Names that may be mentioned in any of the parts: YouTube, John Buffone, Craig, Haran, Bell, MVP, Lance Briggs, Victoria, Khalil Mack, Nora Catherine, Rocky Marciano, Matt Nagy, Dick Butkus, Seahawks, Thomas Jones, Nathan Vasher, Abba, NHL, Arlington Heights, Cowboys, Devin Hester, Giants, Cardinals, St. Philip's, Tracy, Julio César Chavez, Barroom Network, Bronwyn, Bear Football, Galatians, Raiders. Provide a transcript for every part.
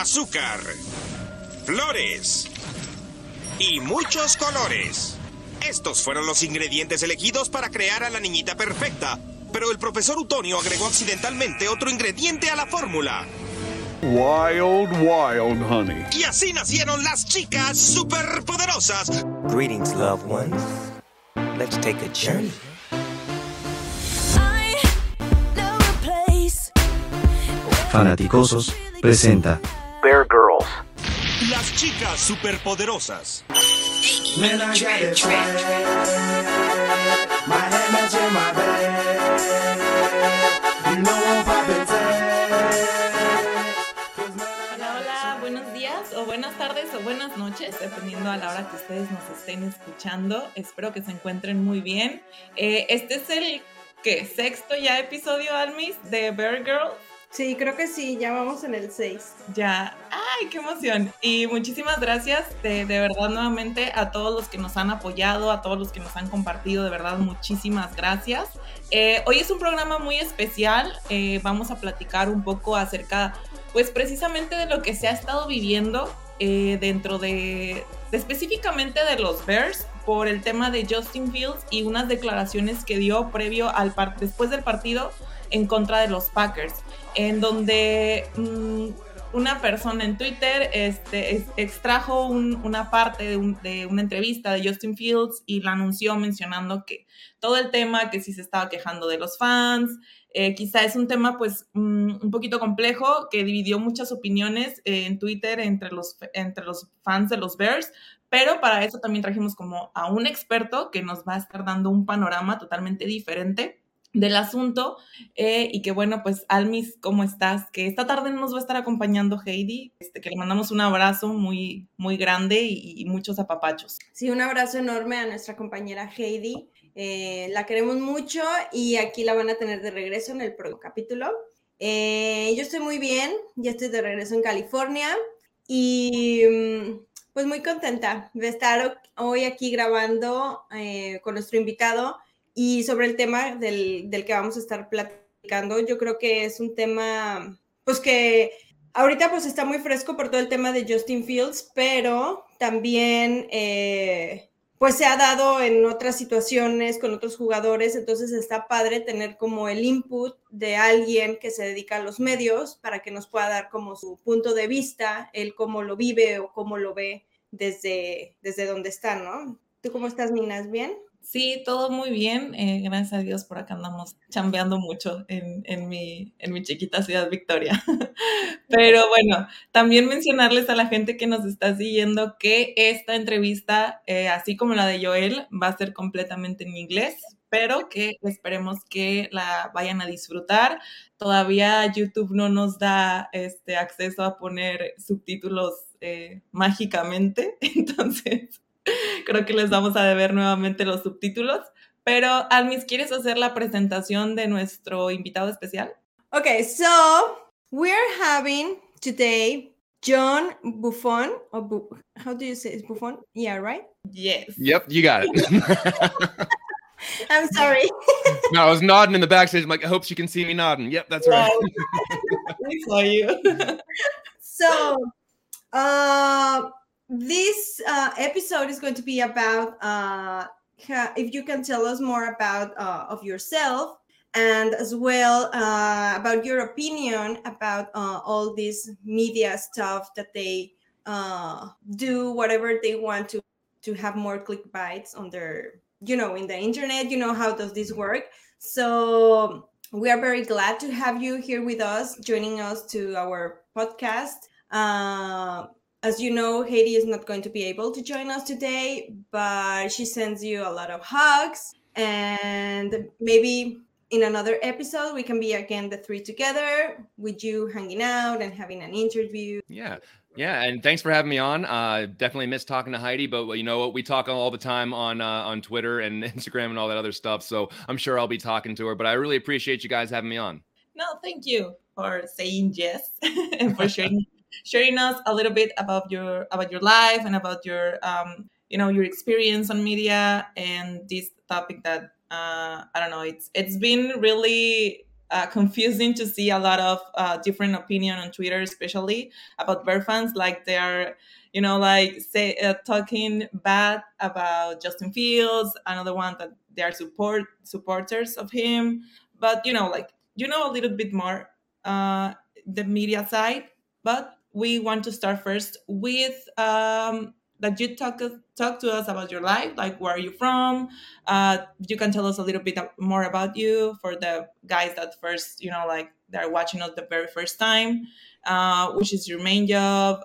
azúcar, flores y muchos colores. Estos fueron los ingredientes elegidos para crear a la niñita perfecta, pero el profesor Utonio agregó accidentalmente otro ingrediente a la fórmula. Wild, wild, honey. Y así nacieron las chicas superpoderosas. Greetings, loved ones. Let's take a journey. Fanaticosos presenta Bear Girls. Las chicas superpoderosas. Hola, buenos días o buenas tardes o buenas noches, dependiendo a la hora que ustedes nos estén escuchando. Espero que se encuentren muy bien. Este es el sexto ya episodio, Almis, de Bear Girls. Sí, creo que sí, ya vamos en el 6. Ya, ¡ay, qué emoción! Y muchísimas gracias de verdad nuevamente a todos los que nos han apoyado, a todos los que nos han compartido, de verdad muchísimas gracias. Hoy es un programa muy especial, vamos a platicar un poco acerca, pues precisamente de lo que se ha estado viviendo dentro de específicamente de los Bears, por el tema de Justin Fields y unas declaraciones que dio previo al después del partido en contra de los Packers, en donde una persona en Twitter extrajo una parte de una entrevista de Justin Fields y la anunció mencionando que todo el tema, que sí se estaba quejando de los fans, quizá es un tema pues un poquito complejo que dividió muchas opiniones en Twitter entre los fans de los Bears, pero para eso también trajimos como a un experto que nos va a estar dando un panorama totalmente diferente del asunto, y que bueno, pues Almis, ¿cómo estás? Que esta tarde nos va a estar acompañando Heidi, que le mandamos un abrazo muy, muy grande y muchos apapachos. Sí, un abrazo enorme a nuestra compañera Heidi, la queremos mucho y aquí la van a tener de regreso en el próximo capítulo. Yo estoy muy bien, ya estoy de regreso en California y pues muy contenta de estar hoy aquí grabando con nuestro invitado. Y sobre el tema del que vamos a estar platicando, yo creo que es un tema, pues que ahorita pues está muy fresco por todo el tema de Justin Fields, pero también pues se ha dado en otras situaciones con otros jugadores, entonces está padre tener como el input de alguien que se dedica a los medios para que nos pueda dar como su punto de vista, él cómo lo vive o cómo lo ve desde donde está, ¿no? ¿Tú cómo estás, Minas? ¿Bien? Sí, todo muy bien, gracias a Dios por acá andamos chambeando mucho en mi chiquita ciudad Victoria. Pero bueno, también mencionarles a la gente que nos está siguiendo que esta entrevista, así como la de Joel, va a ser completamente en inglés, pero que esperemos que la vayan a disfrutar. Todavía YouTube no nos da acceso a poner subtítulos mágicamente, entonces creo que les vamos a deber nuevamente los subtítulos, pero Almis, ¿quieres hacer la presentación de nuestro invitado especial? Okay, so we're having today John Buffone, or how do you say it? Buffone? Yeah, right? Yes. Yep, you got it. I'm sorry. No, I was nodding in the backstage. I'm like, I hope she can see me nodding. Yep, that's right. We saw you. So, this episode is going to be about if you can tell us more about of yourself and as well about your opinion about all this media stuff that they do whatever they want to have more clickbites on their, you know, in the internet, you know, how does this work? So we are very glad to have you here with us, joining us to our podcast. As you know, Heidi is not going to be able to join us today, but she sends you a lot of hugs. And maybe in another episode, we can be again the three together with you hanging out and having an interview. Yeah, and thanks for having me on. Definitely miss talking to Heidi, but you know what? We talk all the time on Twitter and Instagram and all that other stuff. So I'm sure I'll be talking to her, but I really appreciate you guys having me on. No, thank you for saying yes and for sharing us a little bit about your life and about your you know, your experience on media and this topic that I don't know, it's been really confusing to see a lot of different opinion on Twitter, especially about Bear fans. Like they are, you know, like say talking bad about Justin Fields. Another one that they are supporters of him. But you know, like you know a little bit more the media side. But we want to start first with that you talk to us about your life, like where are you from? You can tell us a little bit more about you for the guys that first, you know, like they're watching us the very first time, which is your main job,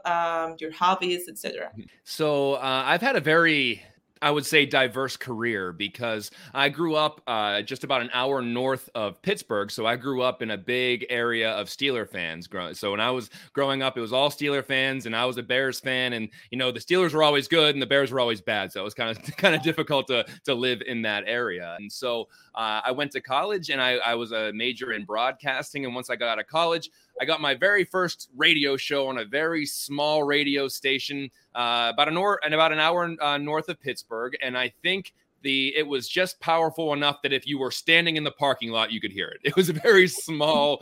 your hobbies, etc. So I've had a very, I would say, diverse career because I grew up just about an hour north of Pittsburgh. So I grew up in a big area of Steeler fans. So when I was growing up, it was all Steeler fans and I was a Bears fan. And, you know, the Steelers were always good and the Bears were always bad. So it was kind of difficult to live in that area. And so I went to college and I was a major in broadcasting. And once I got out of college, I got my very first radio show on a very small radio station about an hour north of Pittsburgh. And I think it was just powerful enough that if you were standing in the parking lot, you could hear it. It was a very small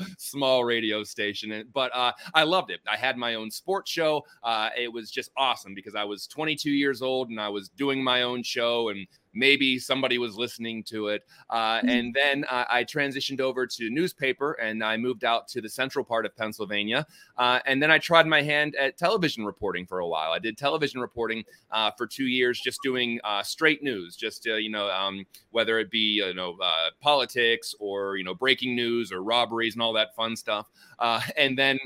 radio station, but I loved it. I had my own sports show. It was just awesome because I was 22 years old and I was doing my own show and maybe somebody was listening to it. And then I transitioned over to newspaper and I moved out to the central part of Pennsylvania. And then I tried my hand at television reporting for a while. I did television reporting for 2 years, just doing straight news, just, whether it be, politics or, breaking news or robberies and all that fun stuff. And then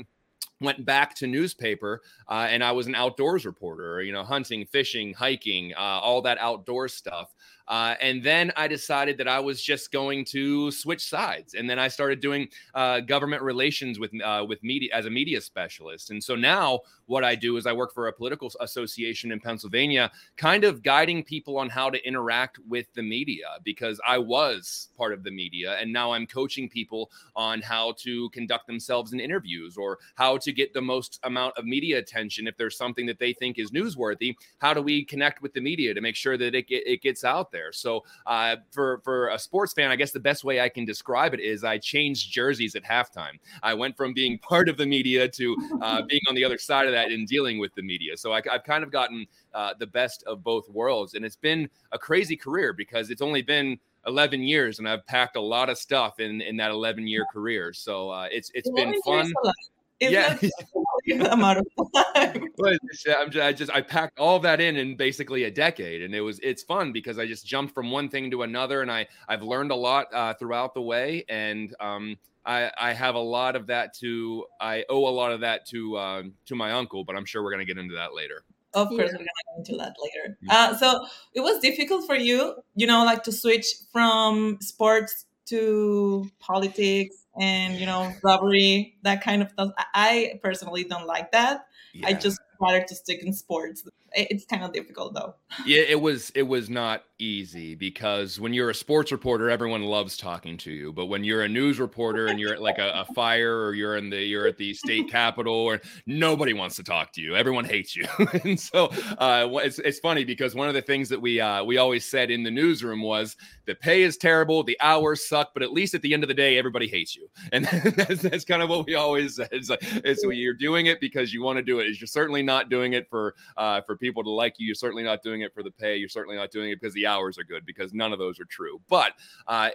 went back to newspaper and I was an outdoors reporter, hunting, fishing, hiking, all that outdoor stuff. And then I decided that I was just going to switch sides. And then I started doing government relations with media as a media specialist. And so now what I do is I work for a political association in Pennsylvania, kind of guiding people on how to interact with the media, because I was part of the media. And now I'm coaching people on how to conduct themselves in interviews or how to get the most amount of media attention. If there's something that they think is newsworthy, how do we connect with the media to make sure that it gets out there? So for a sports fan, I guess the best way I can describe it is I changed jerseys at halftime. I went from being part of the media to being on the other side of that and dealing with the media. So I've kind of gotten the best of both worlds. And it's been a crazy career because it's only been 11 years and I've packed a lot of stuff in that 11-year career. So it's been fun. Yeah. I packed all that in basically a decade, and it's fun because I just jumped from one thing to another, and I've learned a lot throughout the way, and I have a lot of that to I owe a lot of that to my uncle, but I'm sure we're gonna get into that later. Of course, we're gonna get into that later. So it was difficult for you, to switch from sports to politics. And, robbery, that kind of stuff. I personally don't like that. Yeah. I just rather to stick in sports. It's kind of difficult, though. Yeah, it was not easy because when you're a sports reporter, everyone loves talking to you. But when you're a news reporter and you're at like a fire or you're at the state capitol, or nobody wants to talk to you. Everyone hates you. And so it's funny because one of the things that we always said in the newsroom was the pay is terrible, the hours suck, but at least at the end of the day, everybody hates you. And that's kind of what we always said. It's you're doing it because you want to do it. You're certainly not doing it for people to like you. You're certainly not doing it for the pay. You're certainly not doing it because the hours are good, because none of those are true. But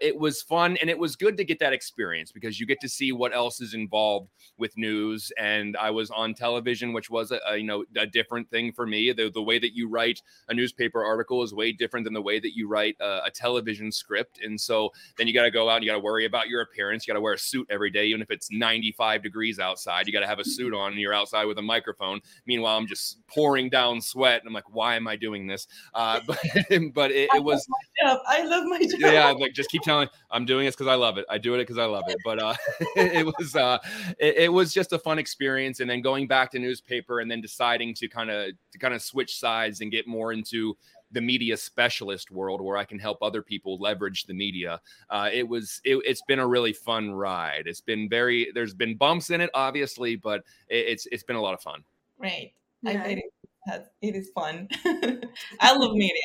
it was fun, and it was good to get that experience because you get to see what else is involved with news. And I was on television, which was a different thing for me. The way that you write a newspaper article is way different than the way that you write a television script. And so then you got to go out and you got to worry about your appearance. You got to wear a suit every day, even if it's 95 degrees outside. You got to have a suit on, and you're outside with a microphone. Meanwhile, I'm just pouring down sweat, and I'm like, why am I doing this? But it was. I love my job. Yeah, like just keep telling. I'm doing this because I love it. I do it because I love it. But it was just a fun experience. And then going back to newspaper, and then deciding to kind of switch sides and get more into the media specialist world, where I can help other people leverage the media. It's been a really fun ride. It's been there's been bumps in it, obviously, but it's been a lot of fun. Right. Yeah. I bet it is fun. I love media.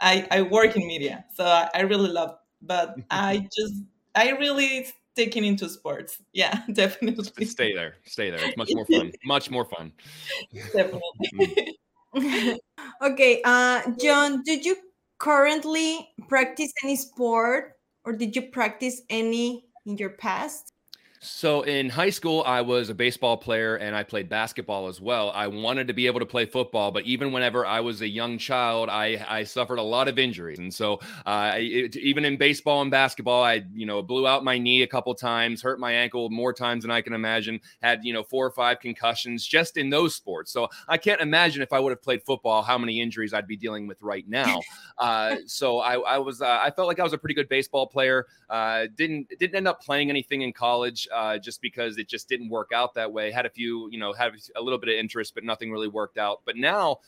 I work in media, so I really love, but I really taken into sports. Yeah, definitely. Stay there. It's much more fun. Definitely. Okay, John, do you currently practice any sport, or did you practice any in your past? So in high school, I was a baseball player and I played basketball as well. I wanted to be able to play football, but even whenever I was a young child, I suffered a lot of injuries. And so even in baseball and basketball, I, blew out my knee a couple times, hurt my ankle more times than I can imagine, had, 4 or 5 concussions just in those sports. So I can't imagine if I would have played football, how many injuries I'd be dealing with right now. So I felt like I was a pretty good baseball player. Didn't end up playing anything in college. Just because it just didn't work out that way. Had a few, had a little bit of interest, but nothing really worked out. But now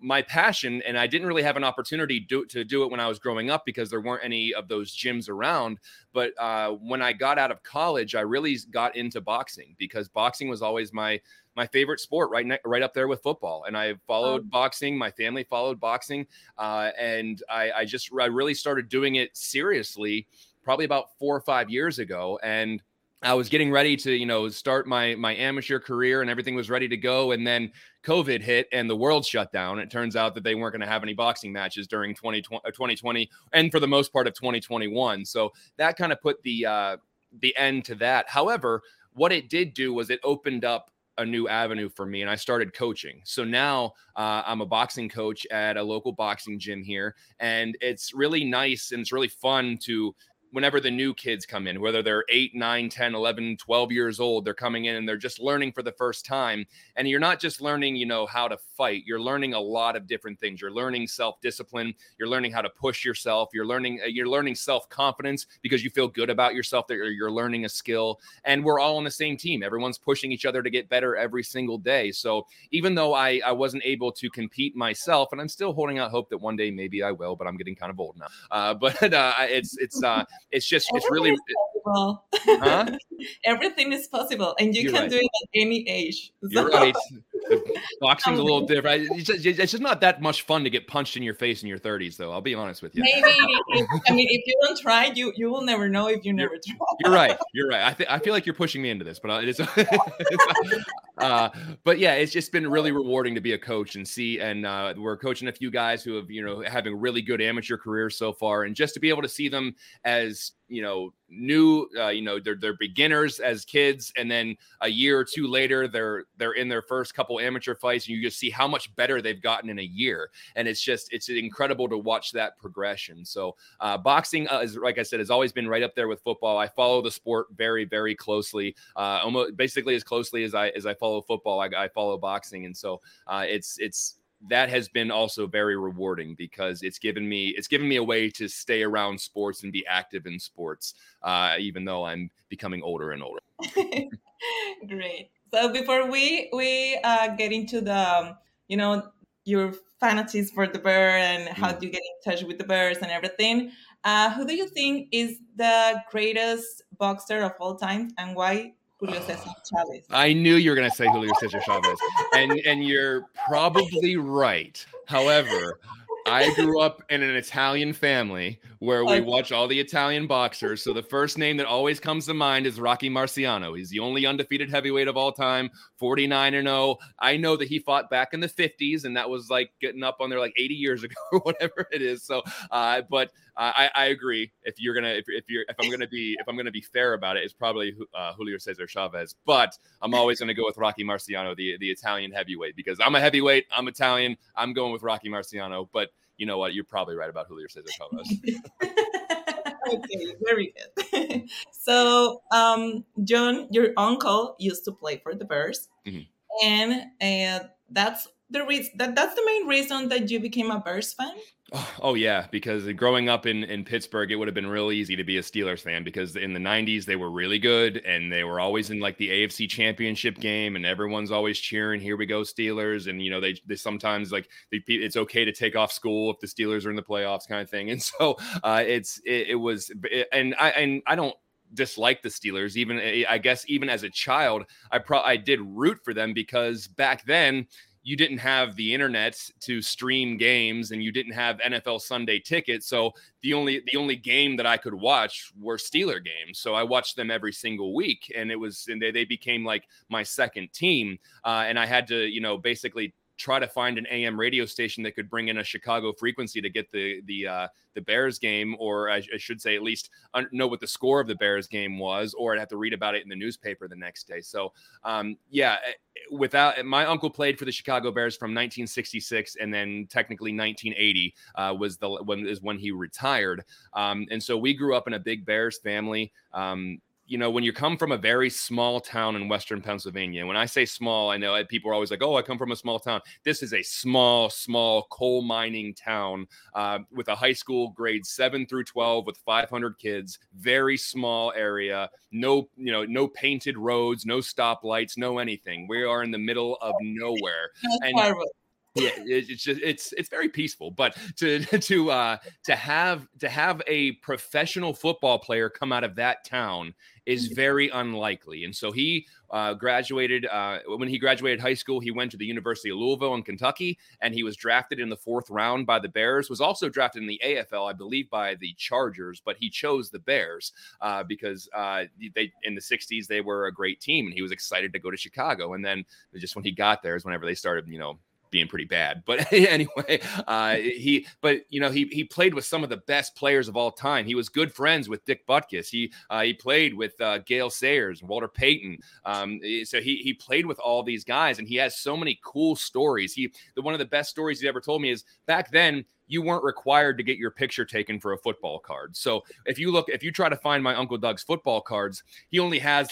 my passion, and I didn't really have an opportunity to do it when I was growing up because there weren't any of those gyms around. But when I got out of college, I really got into boxing because boxing was always my favorite sport, right up there with football. And I followed boxing. My family followed boxing. And I really started doing it seriously probably about 4 or 5 years ago. And I was getting ready to, start my amateur career and everything was ready to go. And then COVID hit and the world shut down. It turns out that they weren't going to have any boxing matches during 2020 and for the most part of 2021. So that kind of put the end to that. However, what it did do was it opened up a new avenue for me, and I started coaching. So now I'm a boxing coach at a local boxing gym here, and it's really nice and it's really fun to whenever the new kids come in, whether they're 8, 9, 10, 11, 12 years old, they're coming in and they're just learning for the first time. And you're not just learning, how to fight. You're learning a lot of different things. You're learning self-discipline. You're learning how to push yourself. You're learning self-confidence because you feel good about yourself, that you're learning a skill. And we're all on the same team. Everyone's pushing each other to get better every single day. So even though I wasn't able to compete myself, and I'm still holding out hope that one day maybe I will, but I'm getting kind of old now. It's just, it's really, everything is possible and you can do it at any age. So. You're right. Boxing's a little different. It's just not that much fun to get punched in your face in your 30s, though. I'll be honest with you. Maybe. If you don't try, you will never know if you never try. You're right. I feel like you're pushing me into this, but it is. But yeah, it's just been really rewarding to be a coach and see. And we're coaching a few guys who have, having really good amateur careers so far, and just to be able to see them as new, they're beginners as kids. And then a year or two later, they're in their first couple amateur fights and you just see how much better they've gotten in a year. And it's incredible to watch that progression. So boxing, is, like I said, has always been right up there with football. I follow the sport very, very closely, almost basically as closely as I follow football, I follow boxing. And so that has been also very rewarding because it's given me a way to stay around sports and be active in sports, even though I'm becoming older and older. Great. So before we get into the, your fanatism for the Bear and how do you get in touch with the Bears and everything, who do you think is the greatest boxer of all time and why? Julio César Chavez. I knew you were going to say Julio César Chavez, and you're probably right. However, I grew up in an Italian family where we watch all the Italian boxers. So the first name that always comes to mind is Rocky Marciano. He's the only undefeated heavyweight of all time, 49-0. I know that he fought back in the 50s, and that was like getting up on there like 80 years ago or whatever it is. So, I agree. If I'm gonna be fair about it, it's probably Julio Cesar Chavez. But I'm always gonna go with Rocky Marciano, the Italian heavyweight, because I'm a heavyweight. I'm Italian. I'm going with Rocky Marciano. But you know what? You're probably right about Julio Cesar Chavez. Okay, very good. So, John, your uncle used to play for the Bears, and that's the main reason that you became a Bears fan. Oh, yeah, because growing up in Pittsburgh, it would have been real easy to be a Steelers fan because in the 90s, they were really good and they were always in like the AFC championship game and everyone's always cheering. Here we go, Steelers. And, they sometimes it's OK to take off school if the Steelers are in the playoffs kind of thing. And so I don't dislike the Steelers. Even I guess even as a child, I did root for them because back then, you didn't have the internet to stream games and you didn't have NFL Sunday Ticket. So the only game that I could watch were Steeler games. So I watched them every single week, and they became like my second team. And I had to, basically try to find an AM radio station that could bring in a Chicago frequency to get the Bears game, or I should say at least know what the score of the Bears game was, or I'd have to read about it in the newspaper the next day. So, my uncle played for the Chicago Bears from 1966, and then technically 1980 was when he retired. And so we grew up in a big Bears family. When you come from a very small town in Western Pennsylvania, when I say small, I know people are always like, oh, I come from a small town. This is a small, small coal mining town with a high school grades 7 through 12 with 500 kids, very small area, no painted roads, no stoplights, no anything. We are in the middle of nowhere. And yeah, it's just it's very peaceful, but to have a professional football player come out of that town is very unlikely. And so he graduated high school. He went to the University of Louisville in Kentucky, and he was drafted in the 4th round by the Bears. Was also drafted in the AFL, I believe, by the Chargers, but he chose the Bears because they in the 60s they were a great team, and he was excited to go to Chicago. And then just when he got there is whenever they started, being pretty bad. But anyway, he played with some of the best players of all time. He was good friends with Dick Butkus. He played with Gale Sayers and Walter Payton. So he played with all these guys, and he has so many cool stories. One of the best stories he ever told me is back then, you weren't required to get your picture taken for a football card. So if you try to find my Uncle Doug's football cards, he only has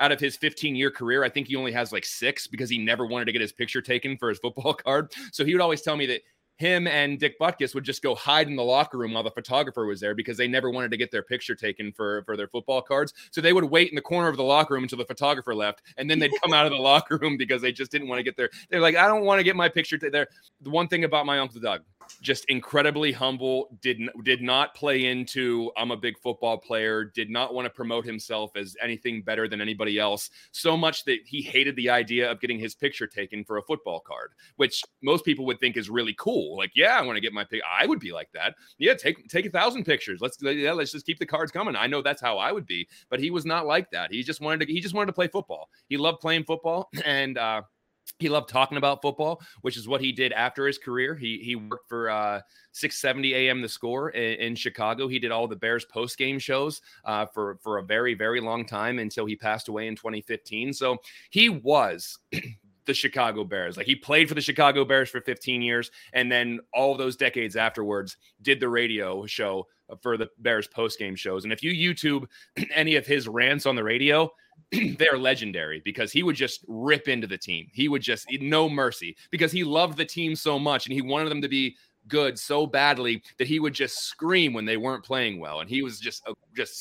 out of his 15-year career, I think he only has 6 because he never wanted to get his picture taken for his football card. So he would always tell me that him and Dick Butkus would just go hide in the locker room while the photographer was there because they never wanted to get their picture taken for their football cards. So they would wait in the corner of the locker room until the photographer left, and then they'd come out of the locker room because they just didn't want to get their – they're like, I don't want to get my picture there. The one thing about my Uncle Doug, just incredibly humble, did not play into I'm a big football player, did not want to promote himself as anything better than anybody else, so much that he hated the idea of getting his picture taken for a football card, which most people would think is really cool. Like, yeah, I want to get my pic. I would be like that. Yeah, take 1,000 pictures. Let's just keep the cards coming. I know that's how I would be, but he was not like that. He just wanted to play football. He loved playing football, and he loved talking about football, which is what he did after his career. He worked for 670 AM The Score in Chicago. He did all the Bears post-game shows for a very, very long time until he passed away in 2015. So he was the Chicago Bears. He played for the Chicago Bears for 15 years, and then all those decades afterwards did the radio show for the Bears post-game shows. And if you YouTube any of his rants on the radio, they're legendary because he would just rip into the team. He would just no mercy because he loved the team so much and he wanted them to be good so badly that he would just scream when they weren't playing well. And he was just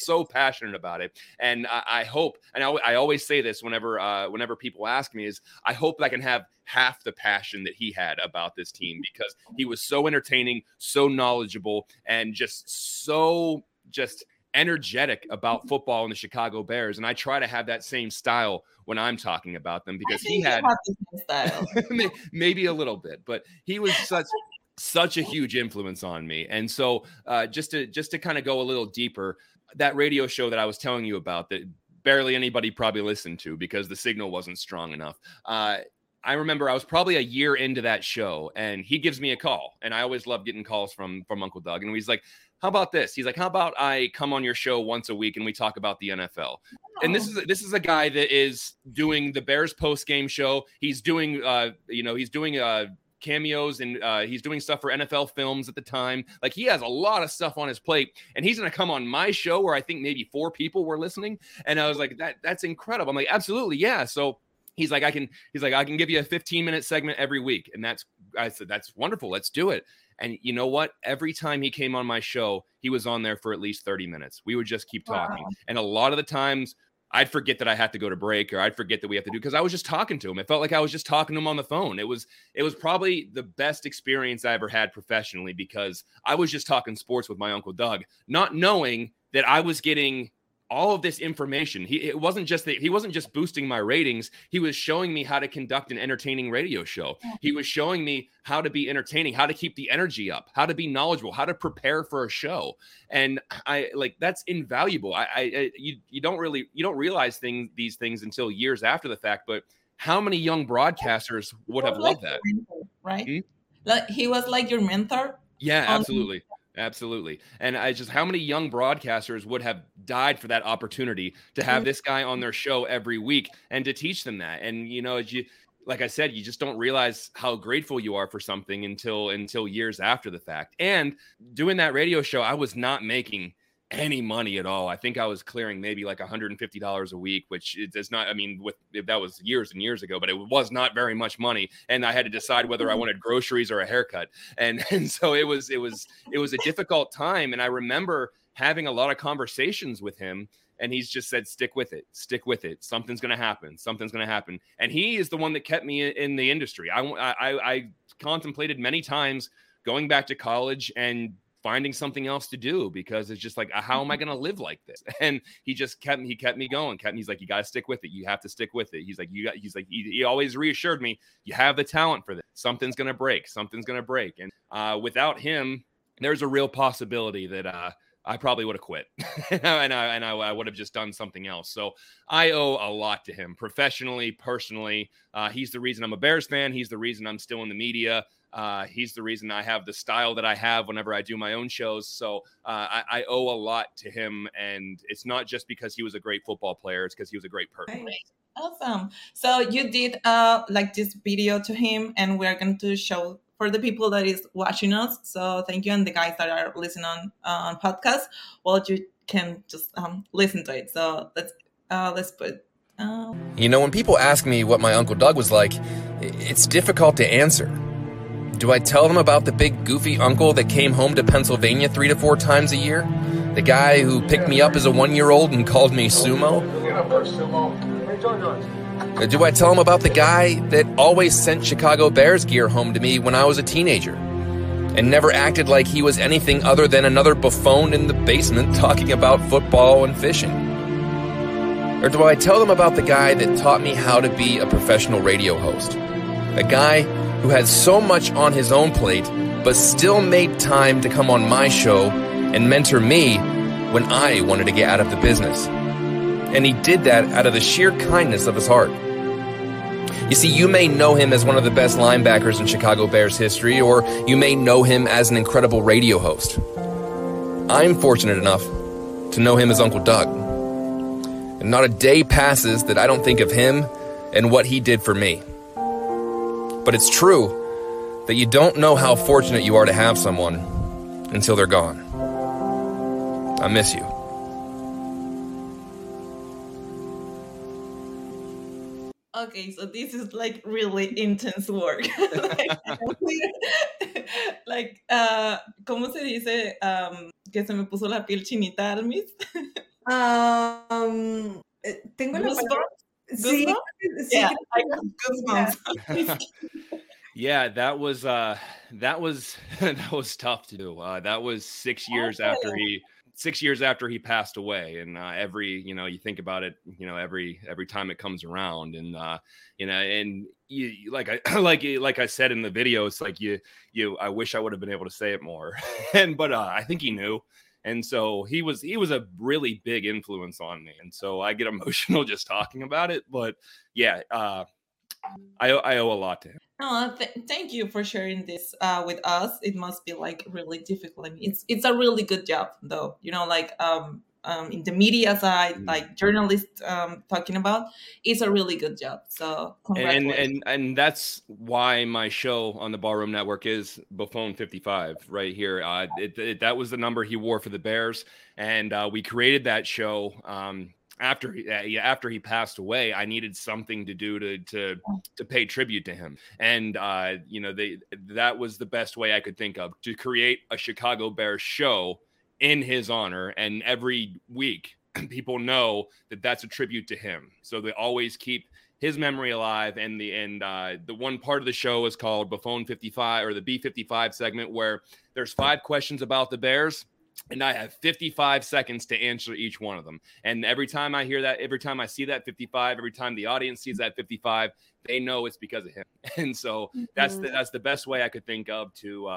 so passionate about it. And I hope, and I always say this whenever people ask me is I hope I can have half the passion that he had about this team because he was so entertaining, so knowledgeable, and just energetic about football in the Chicago Bears. And I try to have that same style when I'm talking about them because he had style. Maybe a little bit, but he was such a huge influence on me. And so just to kind of go a little deeper, that radio show that I was telling you about that barely anybody probably listened to because the signal wasn't strong enough. I remember I was probably a year into that show and he gives me a call, and I always love getting calls from Uncle Doug. And he's like, how about this? He's like, how about I come on your show once a week and we talk about the NFL? And this is a guy that is doing the Bears post game show. He's doing, cameos and he's doing stuff for NFL Films at the time. He has a lot of stuff on his plate, and he's going to come on my show where I think maybe 4 people were listening. And I was like, that's incredible. I'm like, absolutely. Yeah. So he's like, I can give you a 15-minute segment every week. And I said, that's wonderful. Let's do it. And you know what? Every time he came on my show, he was on there for at least 30 minutes. We would just keep talking. Wow. And a lot of the times I'd forget that I had to go to break, or I'd forget that we have to do, because I was just talking to him. It felt like I was just talking to him on the phone. It was probably the best experience I ever had professionally because I was just talking sports with my Uncle Doug, not knowing that I was getting all of this information. He wasn't just boosting my ratings. He was showing me how to conduct an entertaining radio show. He was showing me how to be entertaining, how to keep the energy up, how to be knowledgeable, how to prepare for a show. And that's invaluable. You don't realize these things until years after the fact, but how many young broadcasters would have loved that? Mentor, right? Mm-hmm. Like he was like your mentor. Yeah, absolutely. Absolutely. And how many young broadcasters would have died for that opportunity to have this guy on their show every week and to teach them that. And, like I said, you just don't realize how grateful you are for something until years after the fact. And doing that radio show, I was not making any money at all. I think I was clearing maybe like $150 a week, which is not, that was years and years ago, but it was not very much money. And I had to decide whether I wanted groceries or a haircut. And so it was a difficult time. And I remember having a lot of conversations with him, and he's just said, stick with it. Something's going to happen. And he is the one that kept me in the industry. I contemplated many times going back to college and finding something else to do, because it's just like, how am I going to live like this? And he just kept me going. He's like, you got to stick with it. You have to stick with it. He always reassured me, you have the talent for this. Something's going to break. And without him, there's a real possibility that I probably would have quit and I would have just done something else. So I owe a lot to him professionally, personally. He's the reason I'm a Bears fan. He's the reason I'm still in the media. He's the reason I have the style that I have whenever I do my own shows. So I owe a lot to him. And it's not just because he was a great football player. It's because he was a great person. Right. Awesome. So you did this video to him, and we're going to show for the people that is watching us. So thank you. And the guys that are listening on podcast, well, you can just listen to it. So let's put. When people ask me what my Uncle Doug was like, it's difficult to answer. Do I tell them about the big goofy uncle that came home to Pennsylvania 3 to 4 times a year? The guy who picked me up as a 1-year-old and called me Sumo? Do I tell them about the guy that always sent Chicago Bears gear home to me when I was a teenager and never acted like he was anything other than another Buffone in the basement talking about football and fishing? Or do I tell them about the guy that taught me how to be a professional radio host? A guy who had so much on his own plate, but still made time to come on my show and mentor me when I wanted to get out of the business. And he did that out of the sheer kindness of his heart. You see, you may know him as one of the best linebackers in Chicago Bears history, or you may know him as an incredible radio host. I'm fortunate enough to know him as Uncle Doug. And not a day passes that I don't think of him and what he did for me. But it's true that you don't know how fortunate you are to have someone until they're gone. I miss you. Okay, so this is really intense work. ¿Cómo se dice? Que se me puso la piel chinita, Almis. Tengo la palabra. Yeah, that was tough to do. That was 6 years after he 6 years after he passed away, and every you think about it, every time it comes around, and and you, like I said in the video, it's like you I wish I would have been able to say it more, but I think he knew. And so he was a really big influence on me. And so I get emotional just talking about it. But yeah, I owe a lot to him. Oh, thank you for sharing this with us. It must be really difficult. I mean, it's a really good job, though, in the media side, journalists talking about, it's a really good job. So congratulations. And that's why my show on the Barroom Network is Buffone 55 right here. That was the number he wore for the Bears. And we created that show after he passed away. I needed something to do to pay tribute to him. And, that was the best way I could think of to create a Chicago Bears show in his honor, and every week people know that that's a tribute to him. So they always keep his memory alive. And the one part of the show is called Buffone 55, or the B55 segment, where there's 5 questions about the Bears. And I have 55 seconds to answer each one of them. And every time I hear that, every time I see that 55, every time the audience sees that 55, they know it's because of him. And so that's the best way I could think of to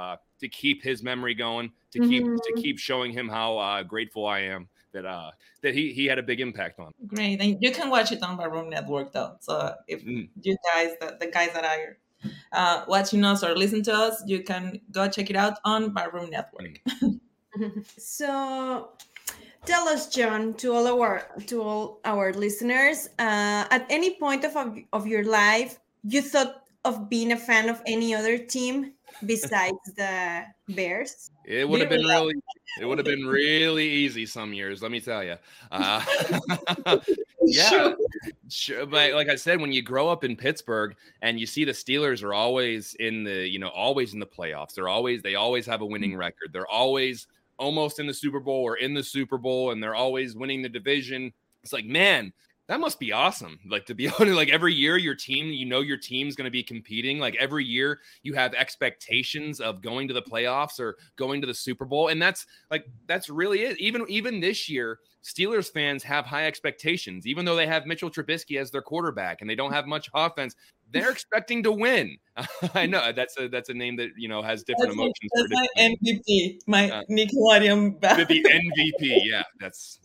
keep his memory going, to keep showing him how grateful I am that he had a big impact on. Great. And you can watch it on Barroom Network, though. So if you guys, the guys that are watching us or listen to us, you can go check it out on Barroom Network. So tell us, John, to all our listeners, at any point of your life, you thought of being a fan of any other team besides the Bears? It would have been really easy some years, let me tell you. Yeah, sure. But like I said, when you grow up in Pittsburgh and you see the Steelers are always in the, always in the playoffs, they always have a winning record. They're always almost in the Super Bowl or in the Super Bowl, and they're always winning the division. It's like, man, that must be awesome. Like, to be honest, like every year your team's going to be competing. Like every year you have expectations of going to the playoffs or going to the Super Bowl. And that's really it. Even this year, Steelers fans have high expectations, even though they have Mitchell Trubisky as their quarterback and they don't have much offense. They're expecting to win. I know that's a name that has different emotions. That's MVP, my Nickelodeon. The MVP, yeah, that's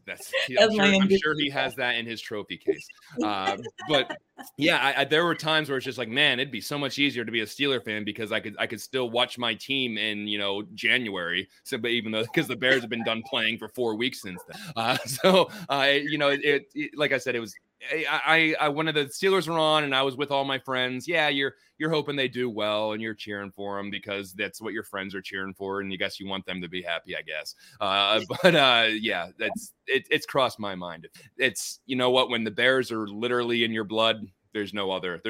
I'm sure he has that in his trophy case. But yeah, I there were times where it's just like, man, it'd be so much easier to be a Steeler fan because I could still watch my team in January. So, but even though because the Bears have been done playing for 4 weeks since then, it like I said, it was. I when the Steelers were on and I was with all my friends, yeah, you're hoping they do well and you're cheering for them because that's what your friends are cheering for, and you guess you want them to be happy, I guess. Yeah, it's crossed my mind. It's when the Bears are literally in your blood, there's no other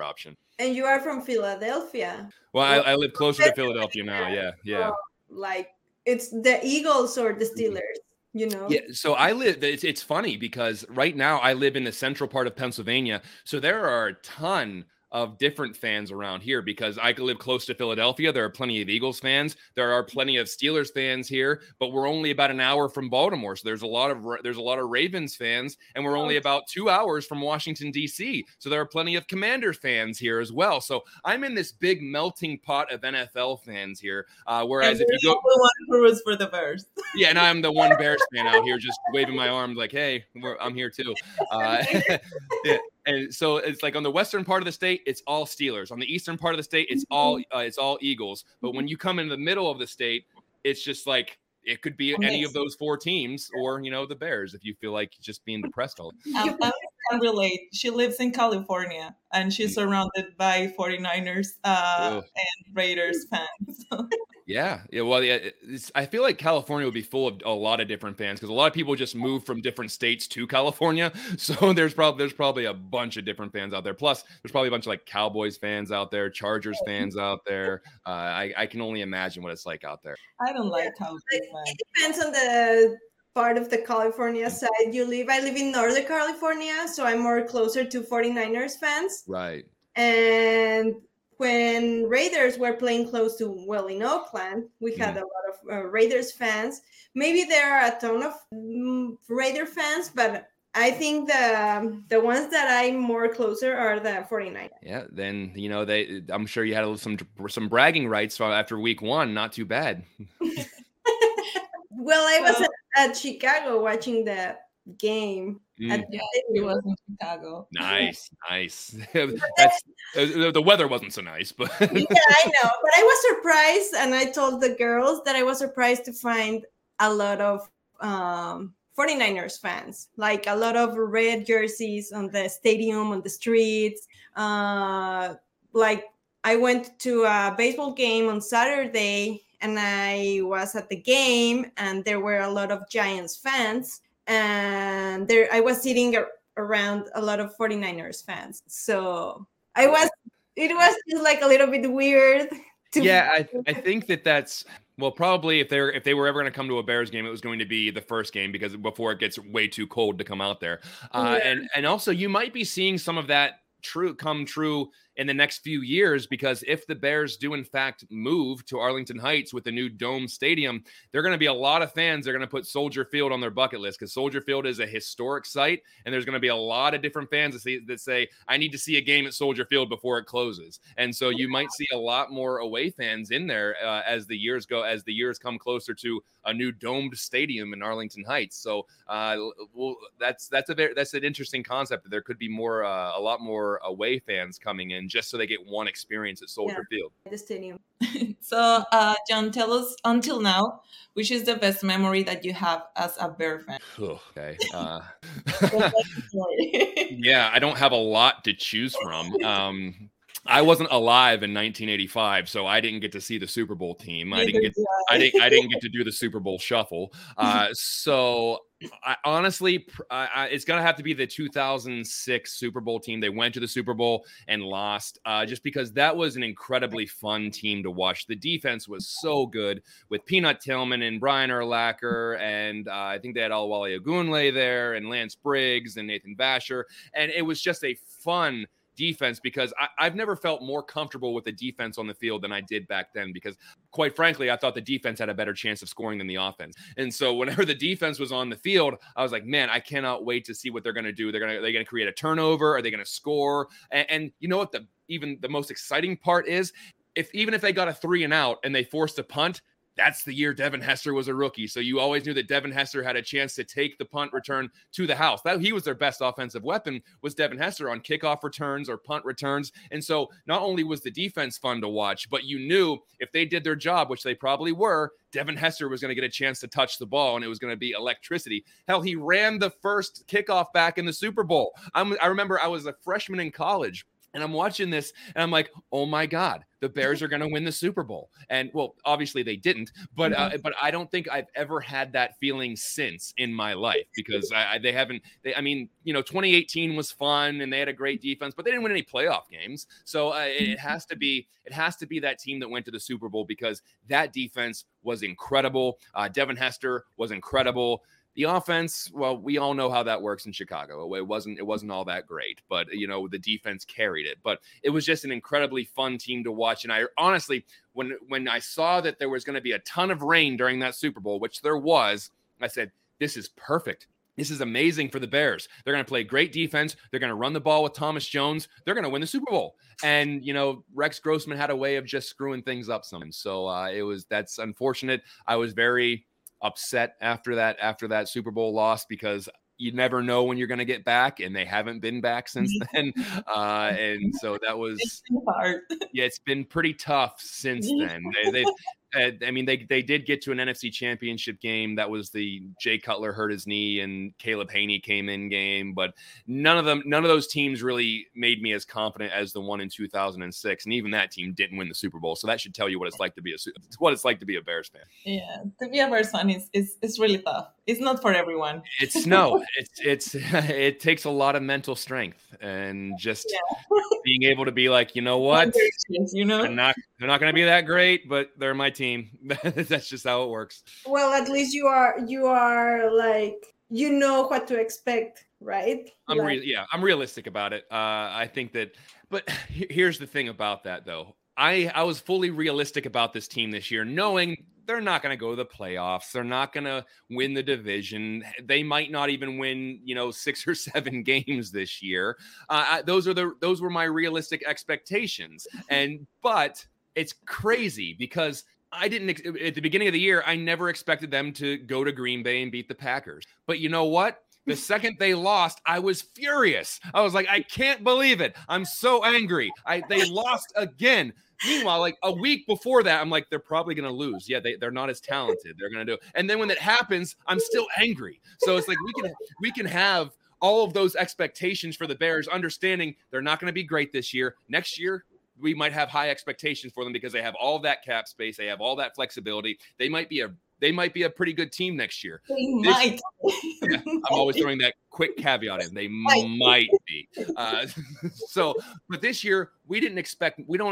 option. And you are from Philadelphia. Well, I live closer to Philadelphia now. Yeah. Like it's the Eagles or the Steelers. Yeah. So it's funny because right now I live in the central part of Pennsylvania. So there are a ton of different fans around here because I live close to Philadelphia. There are plenty of Eagles fans. There are plenty of Steelers fans here, but we're only about an hour from Baltimore. So there's a lot of Ravens fans, and we're only about 2 hours from Washington, D.C. So there are plenty of Commander fans here as well. So I'm in this big melting pot of NFL fans here. Whereas if you go the one who was for the Bears, yeah, and I'm the one Bears fan out here just waving my arms like, hey, I'm here too. Yeah. And so it's like on the western part of the state, it's all Steelers. On the eastern part of the state, it's all Eagles. But when you come in the middle of the state, it's just like it could be any of those four teams or, the Bears if you feel like just being depressed all the time. I can relate. She lives in California, and she's surrounded by 49ers and Raiders fans. Yeah. Well, I feel like California would be full of a lot of different fans because a lot of people just move from different states to California. So there's probably a bunch of different fans out there. Plus, there's probably a bunch of like Cowboys fans out there, Chargers fans out there. I can only imagine what it's like out there. I don't like Cowboys fans. It depends on the part of the California side you live. I live in Northern California, so I'm more closer to 49ers fans. Right. And when Raiders were playing close to, in Oakland, we had a lot of Raiders fans. Maybe there are a ton of Raider fans, but I think the ones that I'm more closer are the 49ers. Yeah, then, I'm sure you had some bragging rights after week one. Not too bad. Well, I was at Chicago watching the game. It was in Chicago. Nice. The weather wasn't so nice, but yeah, I know. But I was surprised, and I told the girls that I was surprised to find a lot of 49ers fans, like a lot of red jerseys on the stadium, on the streets. I went to a baseball game on Saturday, and I was at the game, and there were a lot of Giants fans. And there I was sitting around a lot of 49ers fans. So it was just like a little bit weird. I think that's, well, probably if they were ever going to come to a Bears game, it was going to be the first game because before it gets way too cold to come out there. And also you might be seeing some of that come true in the next few years, because if the Bears do in fact move to Arlington Heights with a new dome stadium, there are going to be a lot of fans. They're going to put Soldier Field on their bucket list, because Soldier Field is a historic site, and there's going to be a lot of different fans that say, I need to see a game at Soldier Field before it closes. And so you might see a lot more away fans in there as the years go, as the years come closer to a new domed stadium in Arlington Heights. So that's an interesting concept, that there could be more, a lot more away fans coming in, just so they get one experience at Soldier Field. The stadium. So, John, tell us until now, which is the best memory that you have as a Bear fan? Okay. Yeah, I don't have a lot to choose from. I wasn't alive in 1985, so I didn't get to see the Super Bowl team. I didn't get to do the Super Bowl shuffle. So, honestly, it's going to have to be the 2006 Super Bowl team. They went to the Super Bowl and lost, just because that was an incredibly fun team to watch. The defense was so good with Peanut Tillman and Brian Urlacher, and I think they had Olawale Ogunle there, and Lance Briggs and Nathan Vasher. And it was just a fun defense, because I've never felt more comfortable with the defense on the field than I did back then, because quite frankly, I thought the defense had a better chance of scoring than the offense. And so whenever the defense was on the field, I was like, man, I cannot wait to see what they're going to do. Are they going to create a turnover? Are they going to score? And you know what even the most exciting part is? Even if they got a 3-and-out and they forced a punt, that's the year Devin Hester was a rookie. So you always knew that Devin Hester had a chance to take the punt return to the house. He was their best offensive weapon, was Devin Hester on kickoff returns or punt returns. And so not only was the defense fun to watch, but you knew if they did their job, which they probably were, Devin Hester was going to get a chance to touch the ball, and it was going to be electricity. Hell, he ran the first kickoff back in the Super Bowl. I remember I was a freshman in college, and I'm watching this, and I'm like, oh, my God, the Bears are going to win the Super Bowl. And, well, obviously they didn't, but I don't think I've ever had that feeling since in my life, because they haven't, 2018 was fun, and they had a great defense, but they didn't win any playoff games. So it has to be that team that went to the Super Bowl, because that defense was incredible. Devin Hester was incredible. The offense, well, we all know how that works in Chicago. It wasn't all that great, but, the defense carried it. But it was just an incredibly fun team to watch. And I honestly, when I saw that there was going to be a ton of rain during that Super Bowl, which there was, I said, this is perfect. This is amazing for the Bears. They're going to play great defense. They're going to run the ball with Thomas Jones. They're going to win the Super Bowl. And, Rex Grossman had a way of just screwing things up sometimes. So that's unfortunate. I was very upset after that Super Bowl loss, because you never know when you're going to get back, and they haven't been back since then. And so that was, it's been pretty tough since then. They did get to an NFC championship game. That was the Jay Cutler hurt his knee and Caleb Haney came in game, but none of those teams really made me as confident as the one in 2006. And even that team didn't win the Super Bowl. So that should tell you what it's like to be a Bears fan. Yeah. To be a Bears fan is really tough. It's not for everyone. It takes a lot of mental strength, and just being able to be like, you know what, they're not going to be that great, but they're my team. That's just how it works. Well, at least you are like, what to expect, right? I'm realistic about it. I think that, but here's the thing about that though. I was fully realistic about this team this year, knowing they're not going to go to the playoffs. They're not going to win the division. They might not even win, 6 or 7 games this year. Those were my realistic expectations. But it's crazy, because I didn't at the beginning of the year, I never expected them to go to Green Bay and beat the Packers. But you know what? The second they lost, I was furious. I was like, I can't believe it. I'm so angry. They lost again. Meanwhile, like a week before that, I'm like, they're probably going to lose. Yeah, they're not as talented. They're going to do it. And then when that happens, I'm still angry. So it's like we can have all of those expectations for the Bears, understanding they're not going to be great this year. Next year, we might have high expectations for them, because they have all that cap space. They have all that flexibility. They might be a pretty good team next year. I'm always throwing that quick caveat in. They might be. But this year, we don't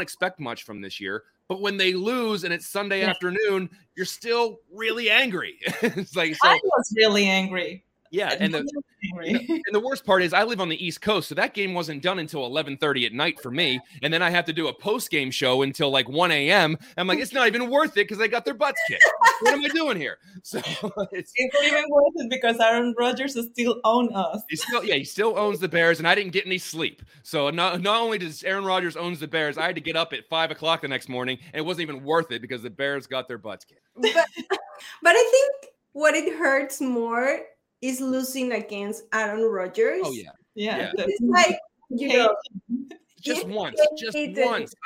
expect much from this year. But when they lose and it's Sunday afternoon, you're still really angry. It's like, I was really angry. Yeah, and the worst part is I live on the East Coast, so that game wasn't done until 11:30 at night for me, and then I have to do a post-game show until like 1 a.m. I'm like, it's not even worth it because they got their butts kicked. What am I doing here? So it's not even worth it because Aaron Rodgers still owns us. He still owns the Bears, and I didn't get any sleep. So not only does Aaron Rodgers owns the Bears, I had to get up at 5 o'clock the next morning, and it wasn't even worth it because the Bears got their butts kicked. But I think what it hurts more is losing against Aaron Rodgers. Oh, yeah. It's like, you know, just once.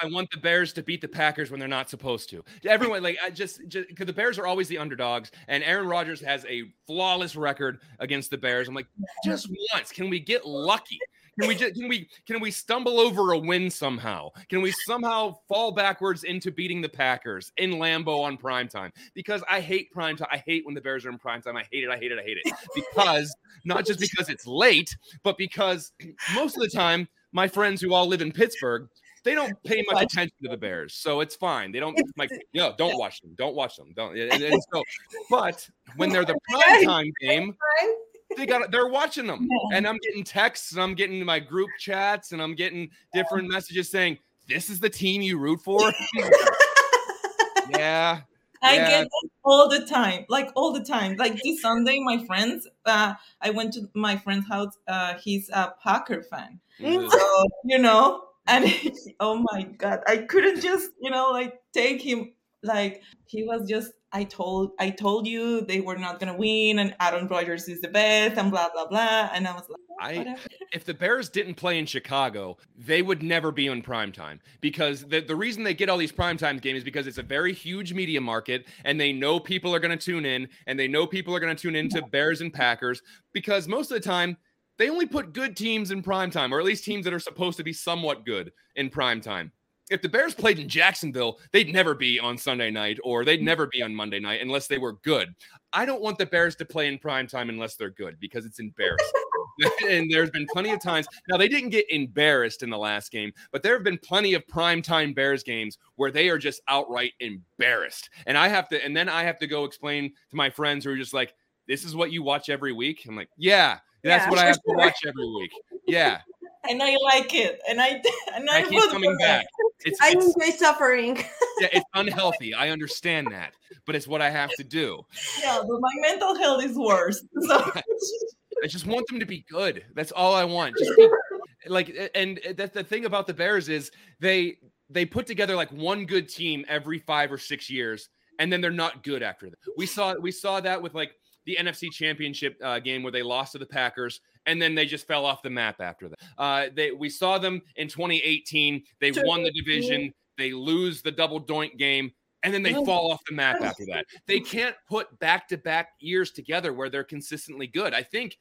I want the Bears to beat the Packers when they're not supposed to. Everyone, like, I just because the Bears are always the underdogs, and Aaron Rodgers has a flawless record against the Bears. I'm like, just once, can we get lucky? Can we stumble over a win somehow? Can we somehow fall backwards into beating the Packers in Lambeau on primetime? Because I hate primetime. I hate when the Bears are in primetime. I hate it. Because not just because it's late, but because most of the time my friends who all live in Pittsburgh, they don't pay much attention to the Bears, so it's fine. They don't like, no, don't watch them. Don't. And so, but when they're the primetime game, they're watching them, and I'm getting texts, and I'm getting my group chats, and I'm getting different messages saying, "This is the team you root for." Yeah, I get that all the time. Like this Sunday, my friends, I went to my friend's house. He's a Packer fan, so you know, and oh my God, I couldn't just take him. Like he was just, I told you they were not gonna win, and Aaron Rodgers is the best, and blah blah blah. And I was like, if the Bears didn't play in Chicago, they would never be on primetime, because the reason they get all these primetime games is because it's a very huge media market, and they know people are gonna tune in, and they know people are gonna tune into Bears and Packers, because most of the time they only put good teams in primetime, or at least teams that are supposed to be somewhat good in primetime. If the Bears played in Jacksonville, they'd never be on Sunday night, or they'd never be on Monday night unless they were good. I don't want the Bears to play in primetime unless they're good, because it's embarrassing. And there's been plenty of times. Now, they didn't get embarrassed in the last game, but there have been plenty of primetime Bears games where they are just outright embarrassed. And I have to go explain to my friends who are just like, this is what you watch every week. I'm like, that's what I have to watch every week. Yeah. And I like it. And I keep coming back. I enjoy suffering. Yeah, it's unhealthy. I understand that, but it's what I have to do. Yeah, but my mental health is worse. So. I just want them to be good. That's all I want. Just be, like, and that's the thing about the Bears is they put together like one good team every 5 or 6 years, and then they're not good after that. We saw that with like the NFC Championship game where they lost to the Packers. And then they just fell off the map after that. We saw them in 2018. They won the division. They lose the double doink game. And then they fall off the map after that. They can't put back-to-back years together where they're consistently good. I think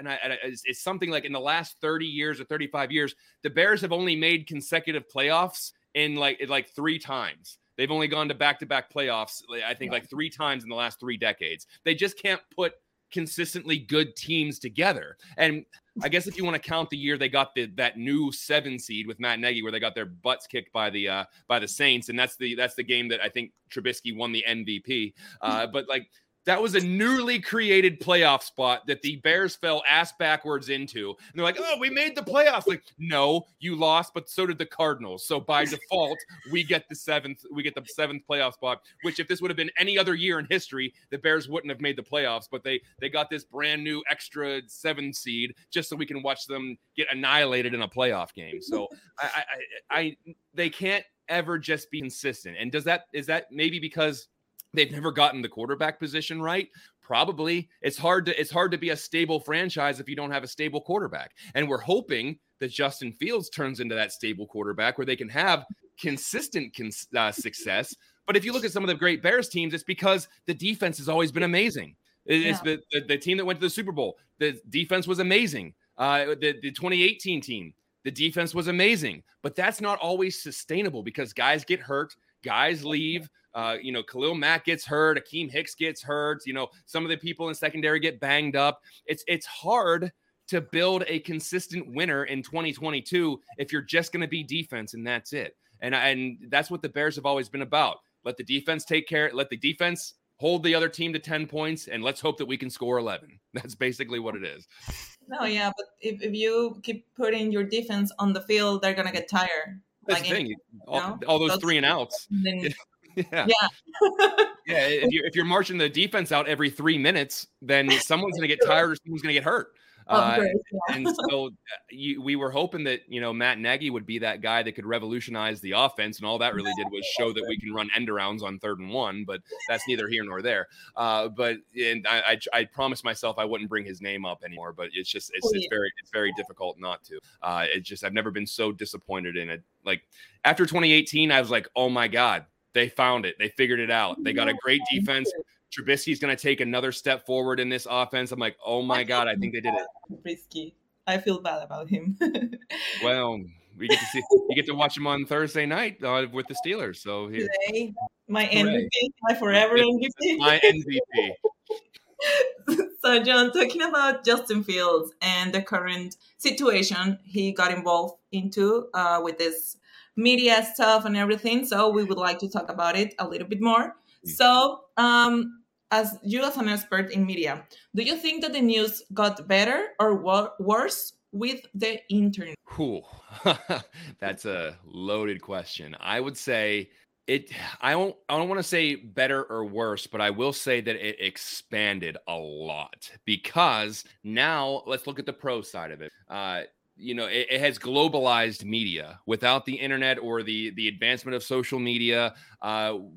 it's something like in the last 30 years or 35 years, the Bears have only made consecutive playoffs in like 3 times. They've only gone to back-to-back playoffs, I think, like 3 times in the last 3 decades. They just can't put consistently good teams together. And I guess if you want to count the year they got that new 7 seed with Matt Nagy, where they got their butts kicked by the Saints, and that's the game that I think Trubisky won the MVP. But like that was a newly created playoff spot that the Bears fell ass backwards into, and they're like, "Oh, we made the playoffs!" Like, no, you lost, but so did the Cardinals. So by default, we get the seventh playoff spot. Which, if this would have been any other year in history, the Bears wouldn't have made the playoffs. But they got this brand new extra 7 seed just so we can watch them get annihilated in a playoff game. So they can't ever just be consistent. And is that maybe because they've never gotten the quarterback position right? Probably. It's hard to be a stable franchise if you don't have a stable quarterback. And we're hoping that Justin Fields turns into that stable quarterback where they can have consistent success. But if you look at some of the great Bears teams, it's because the defense has always been amazing. It's the team that went to the Super Bowl. The defense was amazing. The 2018 team, the defense was amazing. But that's not always sustainable because guys get hurt, guys leave. Khalil Mack gets hurt. Akeem Hicks gets hurt. Some of the people in secondary get banged up. It's hard to build a consistent winner in 2022 if you're just going to be defense and that's it. And that's what the Bears have always been about. Let the defense hold the other team to 10 points, and let's hope that we can score 11. That's basically what it is. No, yeah, but if you keep putting your defense on the field, they're going to get tired. That's the thing. All those three and outs. Yeah. Yeah. If you're marching the defense out every 3 minutes, then someone's going to get tired or someone's going to get hurt. And so we were hoping that, Matt Nagy would be that guy that could revolutionize the offense. And all that really did was show that we can run end arounds on 3rd and 1, but that's neither here nor there. But I promised myself I wouldn't bring his name up anymore, but it's just, it's very difficult not to. I've never been so disappointed in it. Like after 2018, I was like, oh my God, they found it. They figured it out. They got a great defense. Trubisky's going to take another step forward in this offense. I'm like, oh my God, I think they did it. Trubisky, I feel bad about him. Well, you get to watch him on Thursday night with the Steelers. So here, today, my MVP, my forever MVP. My MVP. So John, talking about Justin Fields and the current situation he got involved into with this media stuff and everything. So we would like to talk about it a little bit more. So, as you as an expert in media, do you think that the news got better or worse with the internet? Cool. That's a loaded question. I would say I don't want to say better or worse, but I will say that it expanded a lot, because now let's look at the pro side of it. It has globalized media. Without the internet or the advancement of social media,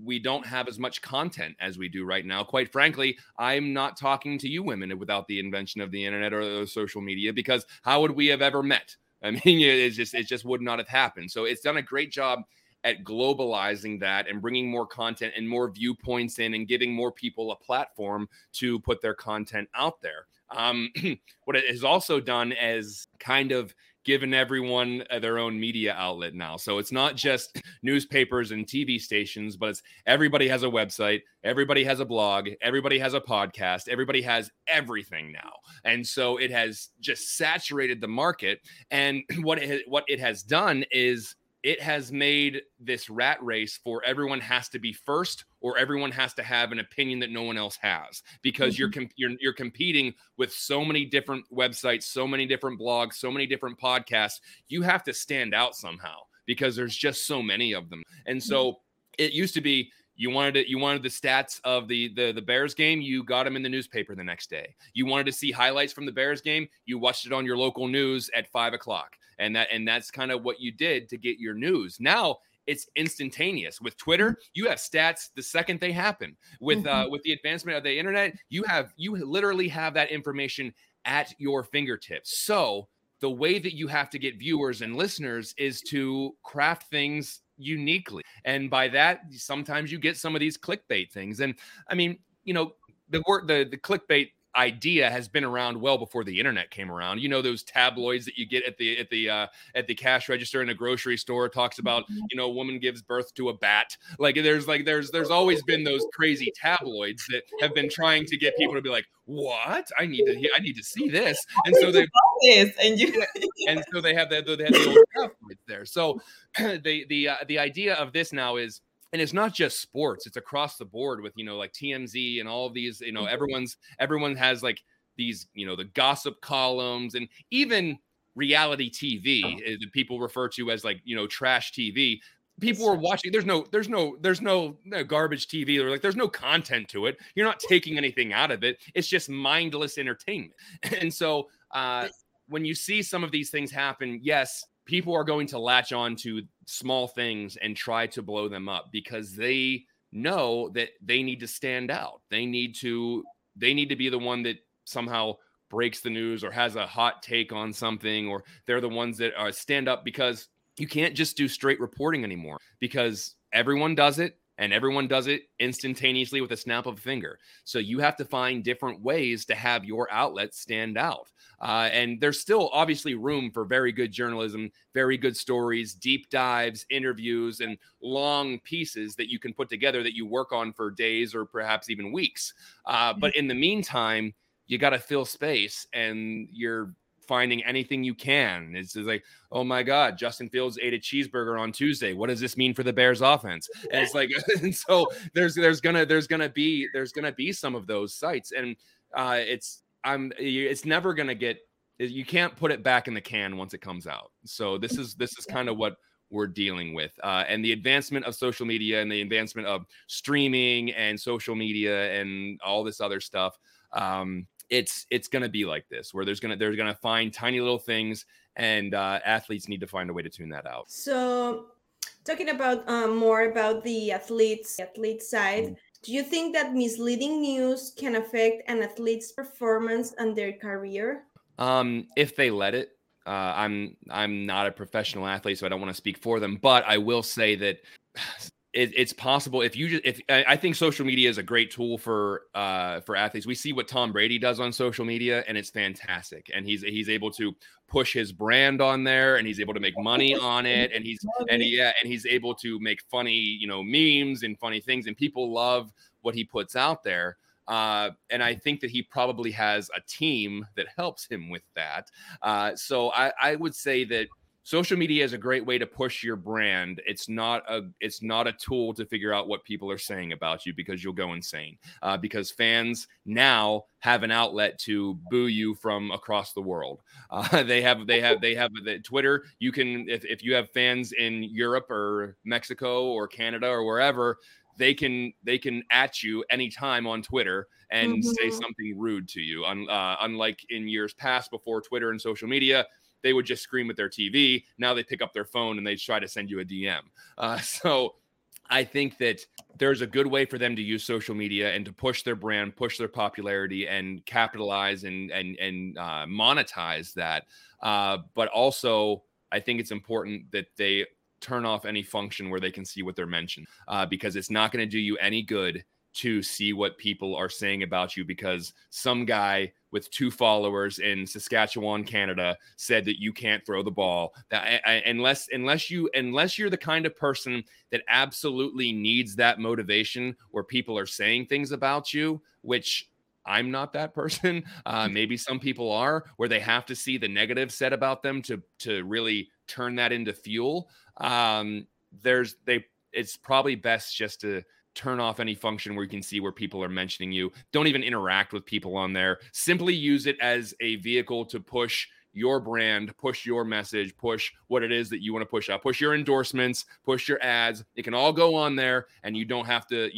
we don't have as much content as we do right now. Quite frankly, I'm not talking to you women without the invention of the internet or the social media, because how would we have ever met? I mean, it just would not have happened. So it's done a great job at globalizing that and bringing more content and more viewpoints in and giving more people a platform to put their content out there. What it has also done is kind of given everyone their own media outlet now. So it's not just newspapers and TV stations, but it's everybody has a website, everybody has a blog, everybody has a podcast, everybody has everything now. And so it has just saturated the market. And what it has done is it has made this rat race for everyone has to be first, or everyone has to have an opinion that no one else has, because you're competing with so many different websites, so many different blogs, so many different podcasts. You have to stand out somehow because there's just so many of them. And so it used to be, You wanted the stats of the Bears game, you got them in the newspaper the next day. You wanted to see highlights from the Bears game, you watched it on your local news at 5:00. And that's kind of what you did to get your news. Now it's instantaneous. With Twitter, you have stats the second they happen. With the advancement of the internet, you literally have that information at your fingertips. So the way that you have to get viewers and listeners is to craft things uniquely. And by that, sometimes you get some of these clickbait things. And I mean, the clickbait idea has been around well before the internet came around. Those tabloids that you get at the cash register in a grocery store talks about, a woman gives birth to a bat. Like there's always been those crazy tabloids that have been trying to get people to be like, what? I need to see this. And so they have that, they have the old tabloids there. So the idea of this now is, and it's not just sports, it's across the board with, like TMZ and all of these, everyone has like these, the gossip columns, and even reality TV that people refer to as like, trash TV. People are watching. There's no garbage TV. They're like, there's no content to it. You're not taking anything out of it. It's just mindless entertainment. And so when you see some of these things happen, yes, people are going to latch on to small things and try to blow them up because they know that they need to stand out. They need to be the one that somehow breaks the news or has a hot take on something, or they're the ones that are stand up, because you can't just do straight reporting anymore because everyone does it. And everyone does it instantaneously with a snap of a finger. So you have to find different ways to have your outlet stand out. And there's still obviously room for very good journalism, very good stories, deep dives, interviews, and long pieces that you can put together that you work on for days or perhaps even weeks. But in the meantime, you got to fill space, and you're finding anything you can. It's like, oh my God, Justin Fields ate a cheeseburger on Tuesday. What does this mean for the Bears offense? And it's like, and so there's gonna be some of those sites, and it's never gonna get. You can't put it back in the can once it comes out. So this is kind of what we're dealing with, and the advancement of social media and the advancement of streaming and social media and all this other stuff. It's going to be like this, where they're going to find tiny little things, and athletes need to find a way to tune that out. So talking about more about the athlete side, do you think that misleading news can affect an athlete's performance and their career? If they let it. I'm not a professional athlete, so I don't want to speak for them, but I will say that it's possible I think social media is a great tool for athletes. We see what Tom Brady does on social media, and it's fantastic. And he's able to push his brand on there, and he's able to make money on it. And he's able to make funny, memes and funny things, and people love what he puts out there. And I think that he probably has a team that helps him with that. So I would say that social media is a great way to push your brand. It's not a tool to figure out what people are saying about you, because you'll go insane, because fans now have an outlet to boo you from across the world. They have the Twitter. You can, if you have fans in Europe or Mexico or Canada or wherever, they can at you anytime on Twitter and say something rude to you. Unlike in years past, before Twitter and social media, they would just scream at their TV. Now they pick up their phone and they try to send you a DM. So I think that there's a good way for them to use social media and to push their brand, push their popularity, and capitalize and monetize that. But also, I think it's important that they turn off any function where they can see what they're mentioned, because it's not going to do you any good to see what people are saying about you, because some guy with 2 followers in Saskatchewan, Canada, said that you can't throw the ball. Unless you're the kind of person that absolutely needs that motivation where people are saying things about you, which I'm not that person. Maybe some people are, where they have to see the negative said about them to really turn that into fuel. It's probably best just to turn off any function where you can see where people are mentioning you. Don't even interact with people on there. Simply use it as a vehicle to push your brand, push your message, push what it is that you want to push out, push your endorsements, push your ads. It can all go on there, and you don't have to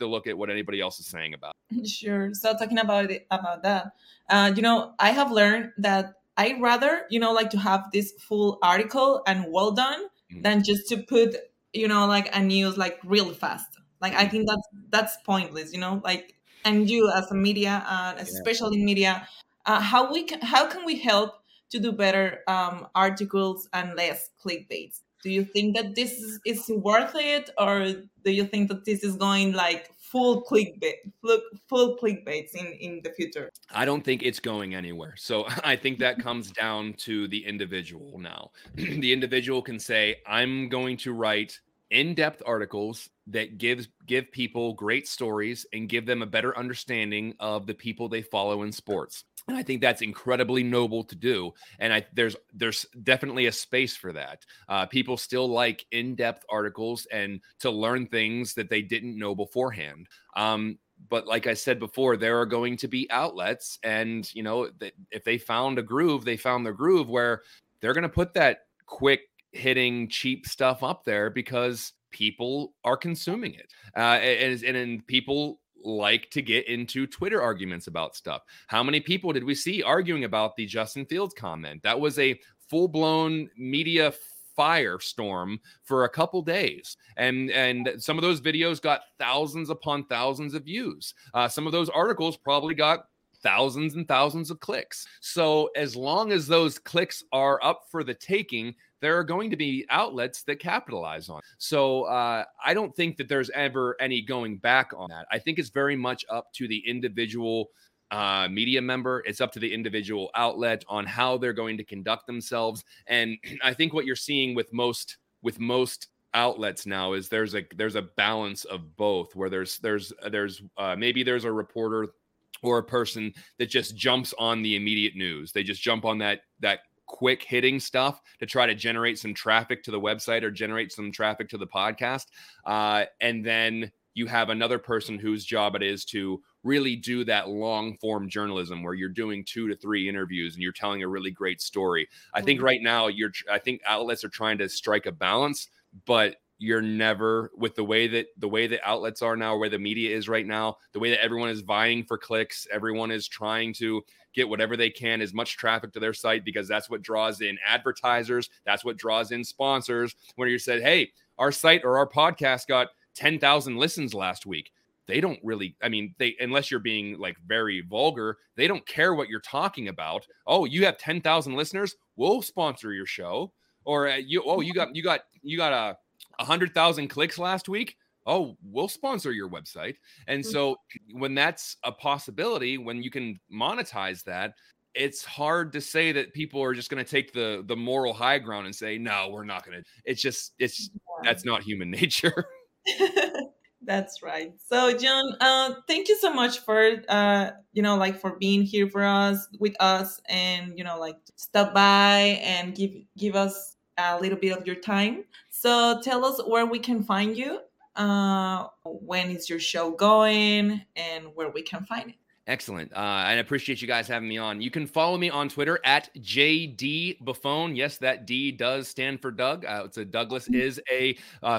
look at what anybody else is saying about it. Sure. So talking about that, I have learned that I rather, like to have this full article and well done than just to put, a news real fast. I think that's pointless, and you as a media, especially in media, how can we help to do better articles and less clickbaits? Do you think that this is worth it, or do you think that this is going full clickbaits in the future? I don't think it's going anywhere. So I think that comes down to the individual now. The individual can say, I'm going to write in-depth articles that give people great stories and give them a better understanding of the people they follow in sports. And I think that's incredibly noble to do. And there's definitely a space for that. People still like in-depth articles and to learn things that they didn't know beforehand. But like I said before, there are going to be outlets, and if they found a groove, they found their groove where they're going to put that quick hitting cheap stuff up there because people are consuming it. And people like to get into Twitter arguments about stuff. How many people did we see arguing about the Justin Fields comment? That was a full-blown media firestorm for a couple days. And some of those videos got thousands upon thousands of views. Some of those articles probably got thousands and thousands of clicks. So as long as those clicks are up for the taking, there are going to be outlets that capitalize on it. So I don't think that there's ever any going back on that. I think it's very much up to the individual media member. It's up to the individual outlet on how they're going to conduct themselves. And I think what you're seeing with most outlets now is there's a balance of both, where there's maybe there's a reporter or a person that just jumps on the immediate news. They just jump on that quick hitting stuff to try to generate some traffic to the website or generate some traffic to the podcast. And then you have another person whose job it is to really do that long form journalism where you're doing 2 to 3 interviews and you're telling a really great story. I think right now I think outlets are trying to strike a balance, but you're never, with the way that outlets are now, where the media is right now, the way that everyone is vying for clicks, everyone is trying to get whatever they can, as much traffic to their site, because that's what draws in advertisers. That's what draws in sponsors. When you said, hey, our site or our podcast got 10,000 listens last week. They don't really, I mean, they, unless you're being like very vulgar, they don't care what you're talking about. Oh, you have 10,000 listeners. We'll sponsor your show. Or you got a 100,000 clicks last week. Oh, we'll sponsor your website. And so when that's a possibility, when you can monetize that, it's hard to say that people are just going to take the moral high ground and say, no, we're not going to. That's not human nature. That's right. So John, thank you so much for, for being here with us and, stop by and give us a little bit of your time. So tell us where we can find you, when is your show going, and where we can find it. Excellent. I appreciate you guys having me on. You can follow me on Twitter at JD Buffone. Yes, that D does stand for Doug. Douglas is a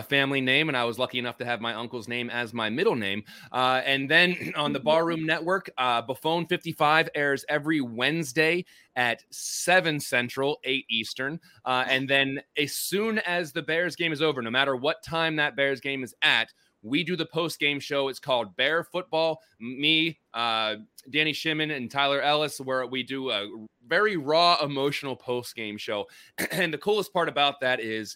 family name, and I was lucky enough to have my uncle's name as my middle name. And then on the Barroom Network, Buffone 55 airs every Wednesday at 7 Central, 8 Eastern. And then as soon as the Bears game is over, no matter what time that Bears game is at, we do the post-game show. It's called Bear Football. Me, Danny Shimon, and Tyler Ellis, where we do a very raw, emotional post-game show. And the coolest part about that is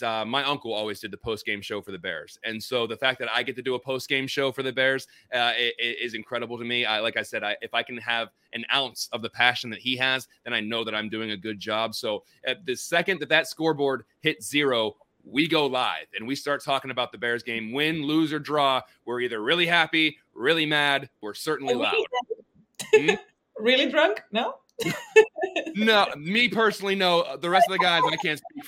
my uncle always did the post-game show for the Bears. And so the fact that I get to do a post-game show for the Bears is incredible to me. Like I said, if I can have an ounce of the passion that he has, then I know that I'm doing a good job. So at the second that scoreboard hits 0, we go live and we start talking about the Bears game. Win, lose, or draw, we're either really happy, really mad, we're certainly loud. Really drunk? No? No, me personally, no. The rest of the guys, I can't speak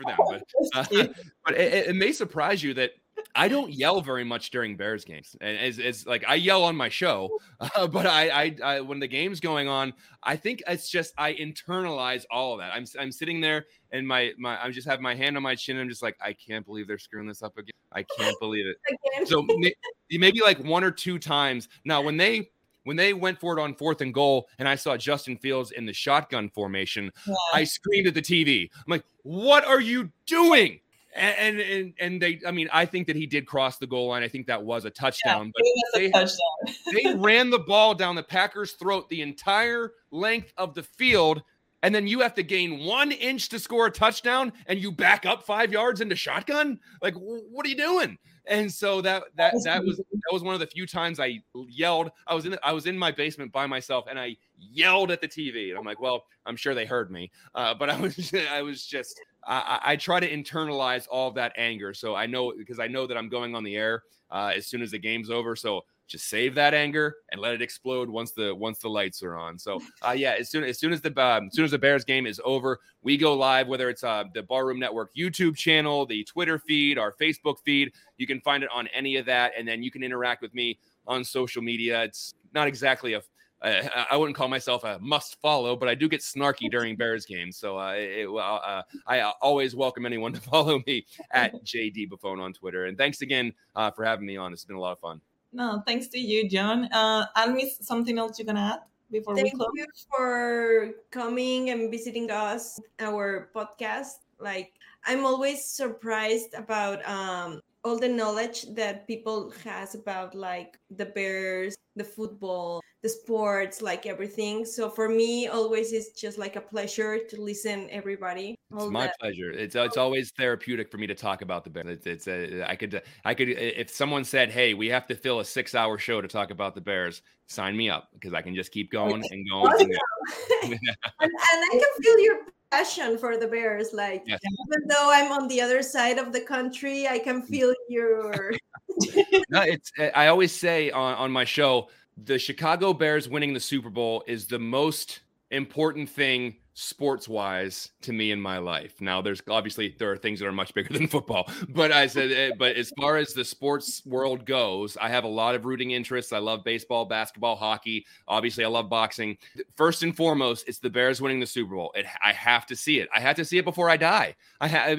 for them. But it may surprise you that I don't yell very much during Bears games. And it's like I yell on my show, but I when the game's going on, I think it's just I internalize all of that. I'm sitting there and I just have my hand on my chin. And I'm just like, I can't believe they're screwing this up again. I can't believe it. So maybe like 1 or 2 times. Now when they went for it on 4th and goal and I saw Justin Fields in the shotgun formation, yeah, I screamed at the TV. I'm like, what are you doing? And they, I think that he did cross the goal line. I think that was a touchdown. Yeah, but they ran the ball down the Packers' throat the entire length of the field, and then you have to gain 1 inch to score a touchdown, and you back up 5 yards into shotgun? Like, what are you doing? And so that was one of the few times I yelled. I was in my basement by myself, and I yelled at the TV. And I'm like, well, I'm sure they heard me, but I was just. I try to internalize all of that anger. So I know that I'm going on the air as soon as the game's over. So just save that anger and let it explode once the lights are on. So as soon as the Bears game is over, we go live, whether it's the Barroom Network YouTube channel, the Twitter feed, our Facebook feed. You can find it on any of that. And then you can interact with me on social media. It's not exactly I wouldn't call myself a must follow, but I do get snarky during Bears games. So I always welcome anyone to follow me at JD Buffone on Twitter. And thanks again for having me on. It's been a lot of fun. No, thanks to you, John. Almi, something else you're going to add before we close? Thank you for coming and visiting us, our podcast. Like, I'm always surprised about all the knowledge that people has about like the Bears, the football, the sports, like everything. So for me, always it's just like a pleasure to listen to everybody. It's my pleasure. It's always therapeutic for me to talk about the Bears. I could if someone said, hey, we have to fill a 6-hour show to talk about the Bears, sign me up, because I can just keep going and going. and I can feel your passion for the Bears, like, yes, even though I'm on the other side of the country, I can feel your. No, I always say on my show, the Chicago Bears winning the Super Bowl is the most important thing sports-wise to me in my life. Now, there are things that are much bigger than football, but as far as the sports world goes, I have a lot of rooting interests. I love baseball, basketball, hockey. Obviously, I love boxing. First and foremost, it's the Bears winning the Super Bowl. I have to see it. I have to see it before I die. I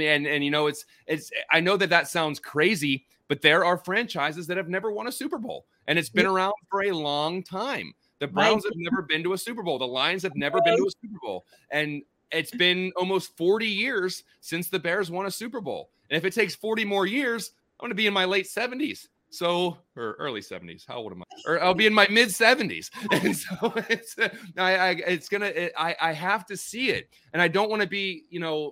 know that sounds crazy, but there are franchises that have never won a Super Bowl, and it's been around for a long time. The Browns have never been to a Super Bowl. The Lions have never been to a Super Bowl. And it's been almost 40 years since the Bears won a Super Bowl. And if it takes 40 more years, I'm going to be in my late 70s. So, or early 70s. How old am I? Or I'll be in my mid 70s. And so I have to see it. And I don't want to be, in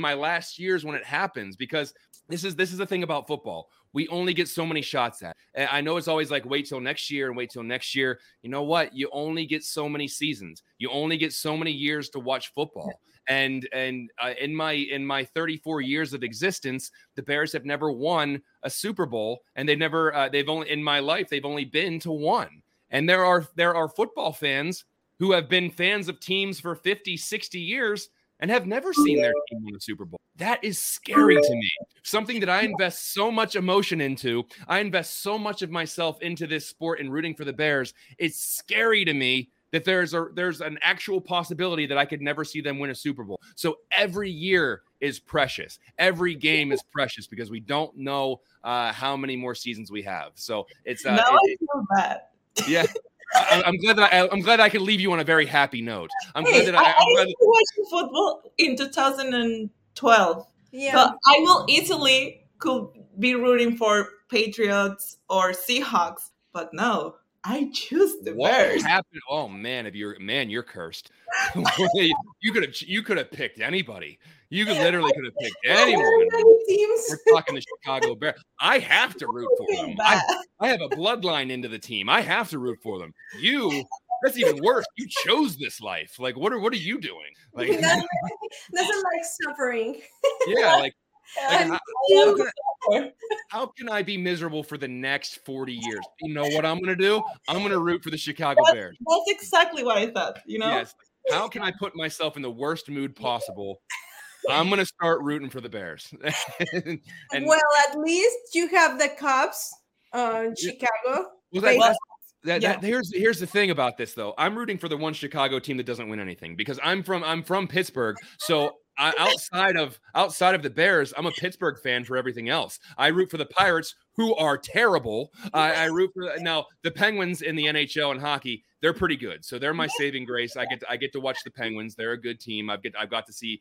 my last years when it happens, because this is the thing about football. We only get so many shots at it. I know it's always like, wait till next year and wait till next year. You know what? You only get so many seasons. You only get so many years to watch football. And in my 34 years of existence, the Bears have never won a Super Bowl, and they've only been to one. And there are football fans who have been fans of teams for 50, 60 years and have never seen their team win the Super Bowl. That is scary to me. Something that I invest so much emotion into. I invest so much of myself into this sport and rooting for the Bears. It's scary to me that there's an actual possibility that I could never see them win a Super Bowl. So every year is precious. Every game is precious because we don't know how many more seasons we have. So it's I feel bad. Yeah. I'm glad I could leave you on a very happy note. I watched football in 2012. Yeah. But I will easily could be rooting for Patriots or Seahawks, but no, I choose the Bears. What happened? Oh man, you're cursed. you could have picked anybody. You literally could have picked anyone. We're talking the Chicago Bears. I have to root for them. I have a bloodline into the team. I have to root for them. That's even worse. You chose this life. Like, what are you doing? Like, doesn't like suffering. Yeah, how can I be miserable for the next 40 years? You know what I'm going to do? I'm going to root for the Chicago Bears. That's exactly what I thought, Yes. How can I put myself in the worst mood possible? I'm going to start rooting for the Bears. Well, at least you have the Cubs on Chicago. Here's the thing about this, though. I'm rooting for the one Chicago team that doesn't win anything because I'm from Pittsburgh. So outside of the Bears, I'm a Pittsburgh fan for everything else. I root for the Pirates, who are terrible. I root for the Penguins in the NHL and hockey. They're pretty good, so they're my saving grace. I get to watch the Penguins. They're a good team. I've got to see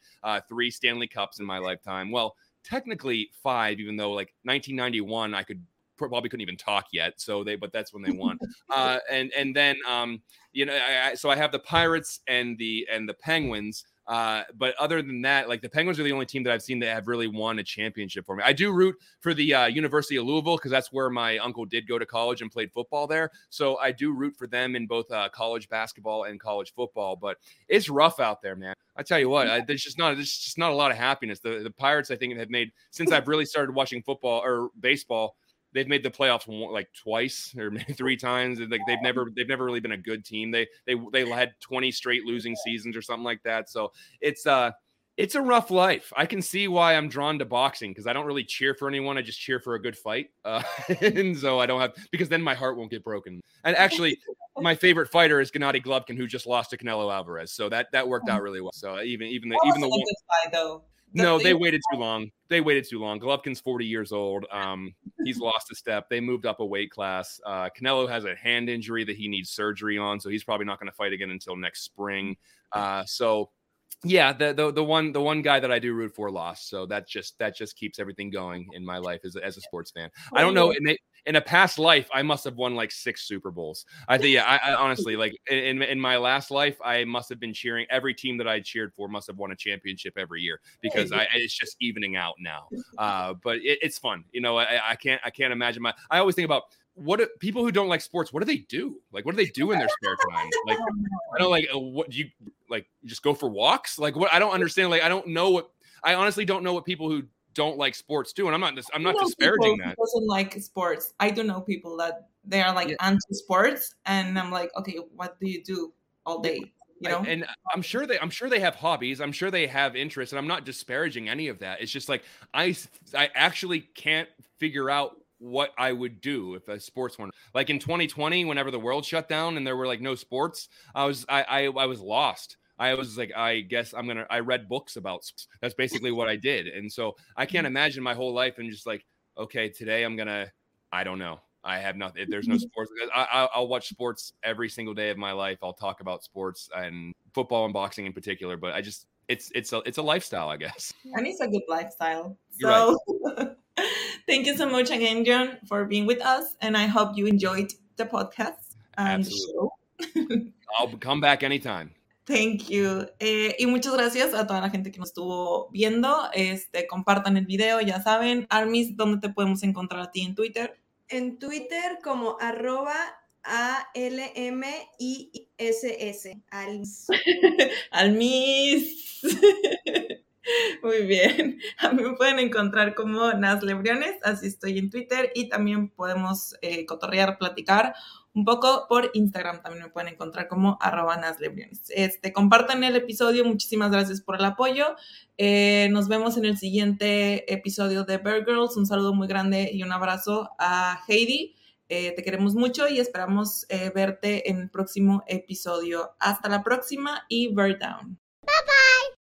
3 Stanley Cups in my lifetime. Well, technically 5, even though 1991 I could. Probably couldn't even talk yet. But that's when they won. So I have the Pirates and the Penguins. But other than that, the Penguins are the only team that I've seen that have really won a championship for me. I do root for the University of Louisville because that's where my uncle did go to college and played football there. So I do root for them in both college basketball and college football. But it's rough out there, man. I tell you what, there's just not a lot of happiness. The Pirates, I think, have made since I've really started watching football or baseball. They've made the playoffs twice or maybe 3 times. They've never really been a good team. They had 20 straight losing seasons or something like that. So it's a rough life. I can see why I'm drawn to boxing because I don't really cheer for anyone. I just cheer for a good fight. And so I don't have because then my heart won't get broken. And actually, my favorite fighter is Gennady Golovkin, who just lost to Canelo Alvarez. So that worked out really well. So even the one fight though. No, they waited too long. Golovkin's 40 years old. He's lost a step. They moved up a weight class. Canelo has a hand injury that he needs surgery on, so he's probably not going to fight again until next spring. The one guy that I do root for lost. So that just keeps everything going in my life as a sports fan. I don't know. In a past life, I must have won 6 Super Bowls. I think, I honestly, in my last life, I must have been cheering. Every team that I cheered for must have won a championship every year because it's just evening out now. But it's fun. I can't imagine I always think about people who don't like sports, what do they do? What do they do in their spare time? I don't what do you just go for walks? I don't understand. I honestly don't know what people who don't like sports too, and I'm not disparaging that. Doesn't like sports. I do know people that they are like anti-sports, and I'm like, okay, what do you do all day? You know? And I'm sure they have hobbies. I'm sure they have interests, and I'm not disparaging any of that. It's just like I actually can't figure out what I would do if a sports one, like in 2020, whenever the world shut down and there were like no sports, I was lost. I was like, I read books about, that's basically what I did. And so I can't imagine my whole life and just like, okay, today I don't know. I have nothing. If there's no sports, I'll watch sports every single day of my life. I'll talk about sports and football and boxing in particular, but I just, it's a lifestyle, I guess. And it's a good lifestyle. So right. Thank you so much again, John, for being with us. And I hope you enjoyed the podcast and the show. I'll come back anytime. Thank you. Y muchas gracias a toda la gente que nos estuvo viendo. Compartan el video, ya saben. Armis, ¿dónde te podemos encontrar a ti en Twitter? En Twitter como @ALMISS. Almis. Almis. Muy bien. A mí me pueden encontrar como Nas Lebriones. Así estoy en Twitter. Y también podemos cotorrear, platicar un poco por Instagram, también me pueden encontrar como @naslebriones. Compartan el episodio, muchísimas gracias por el apoyo. Nos vemos en el siguiente episodio de Bear Girls. Un saludo muy grande y un abrazo a Heidi. Te queremos mucho y esperamos verte en el próximo episodio. Hasta la próxima y Bear Down. Bye bye.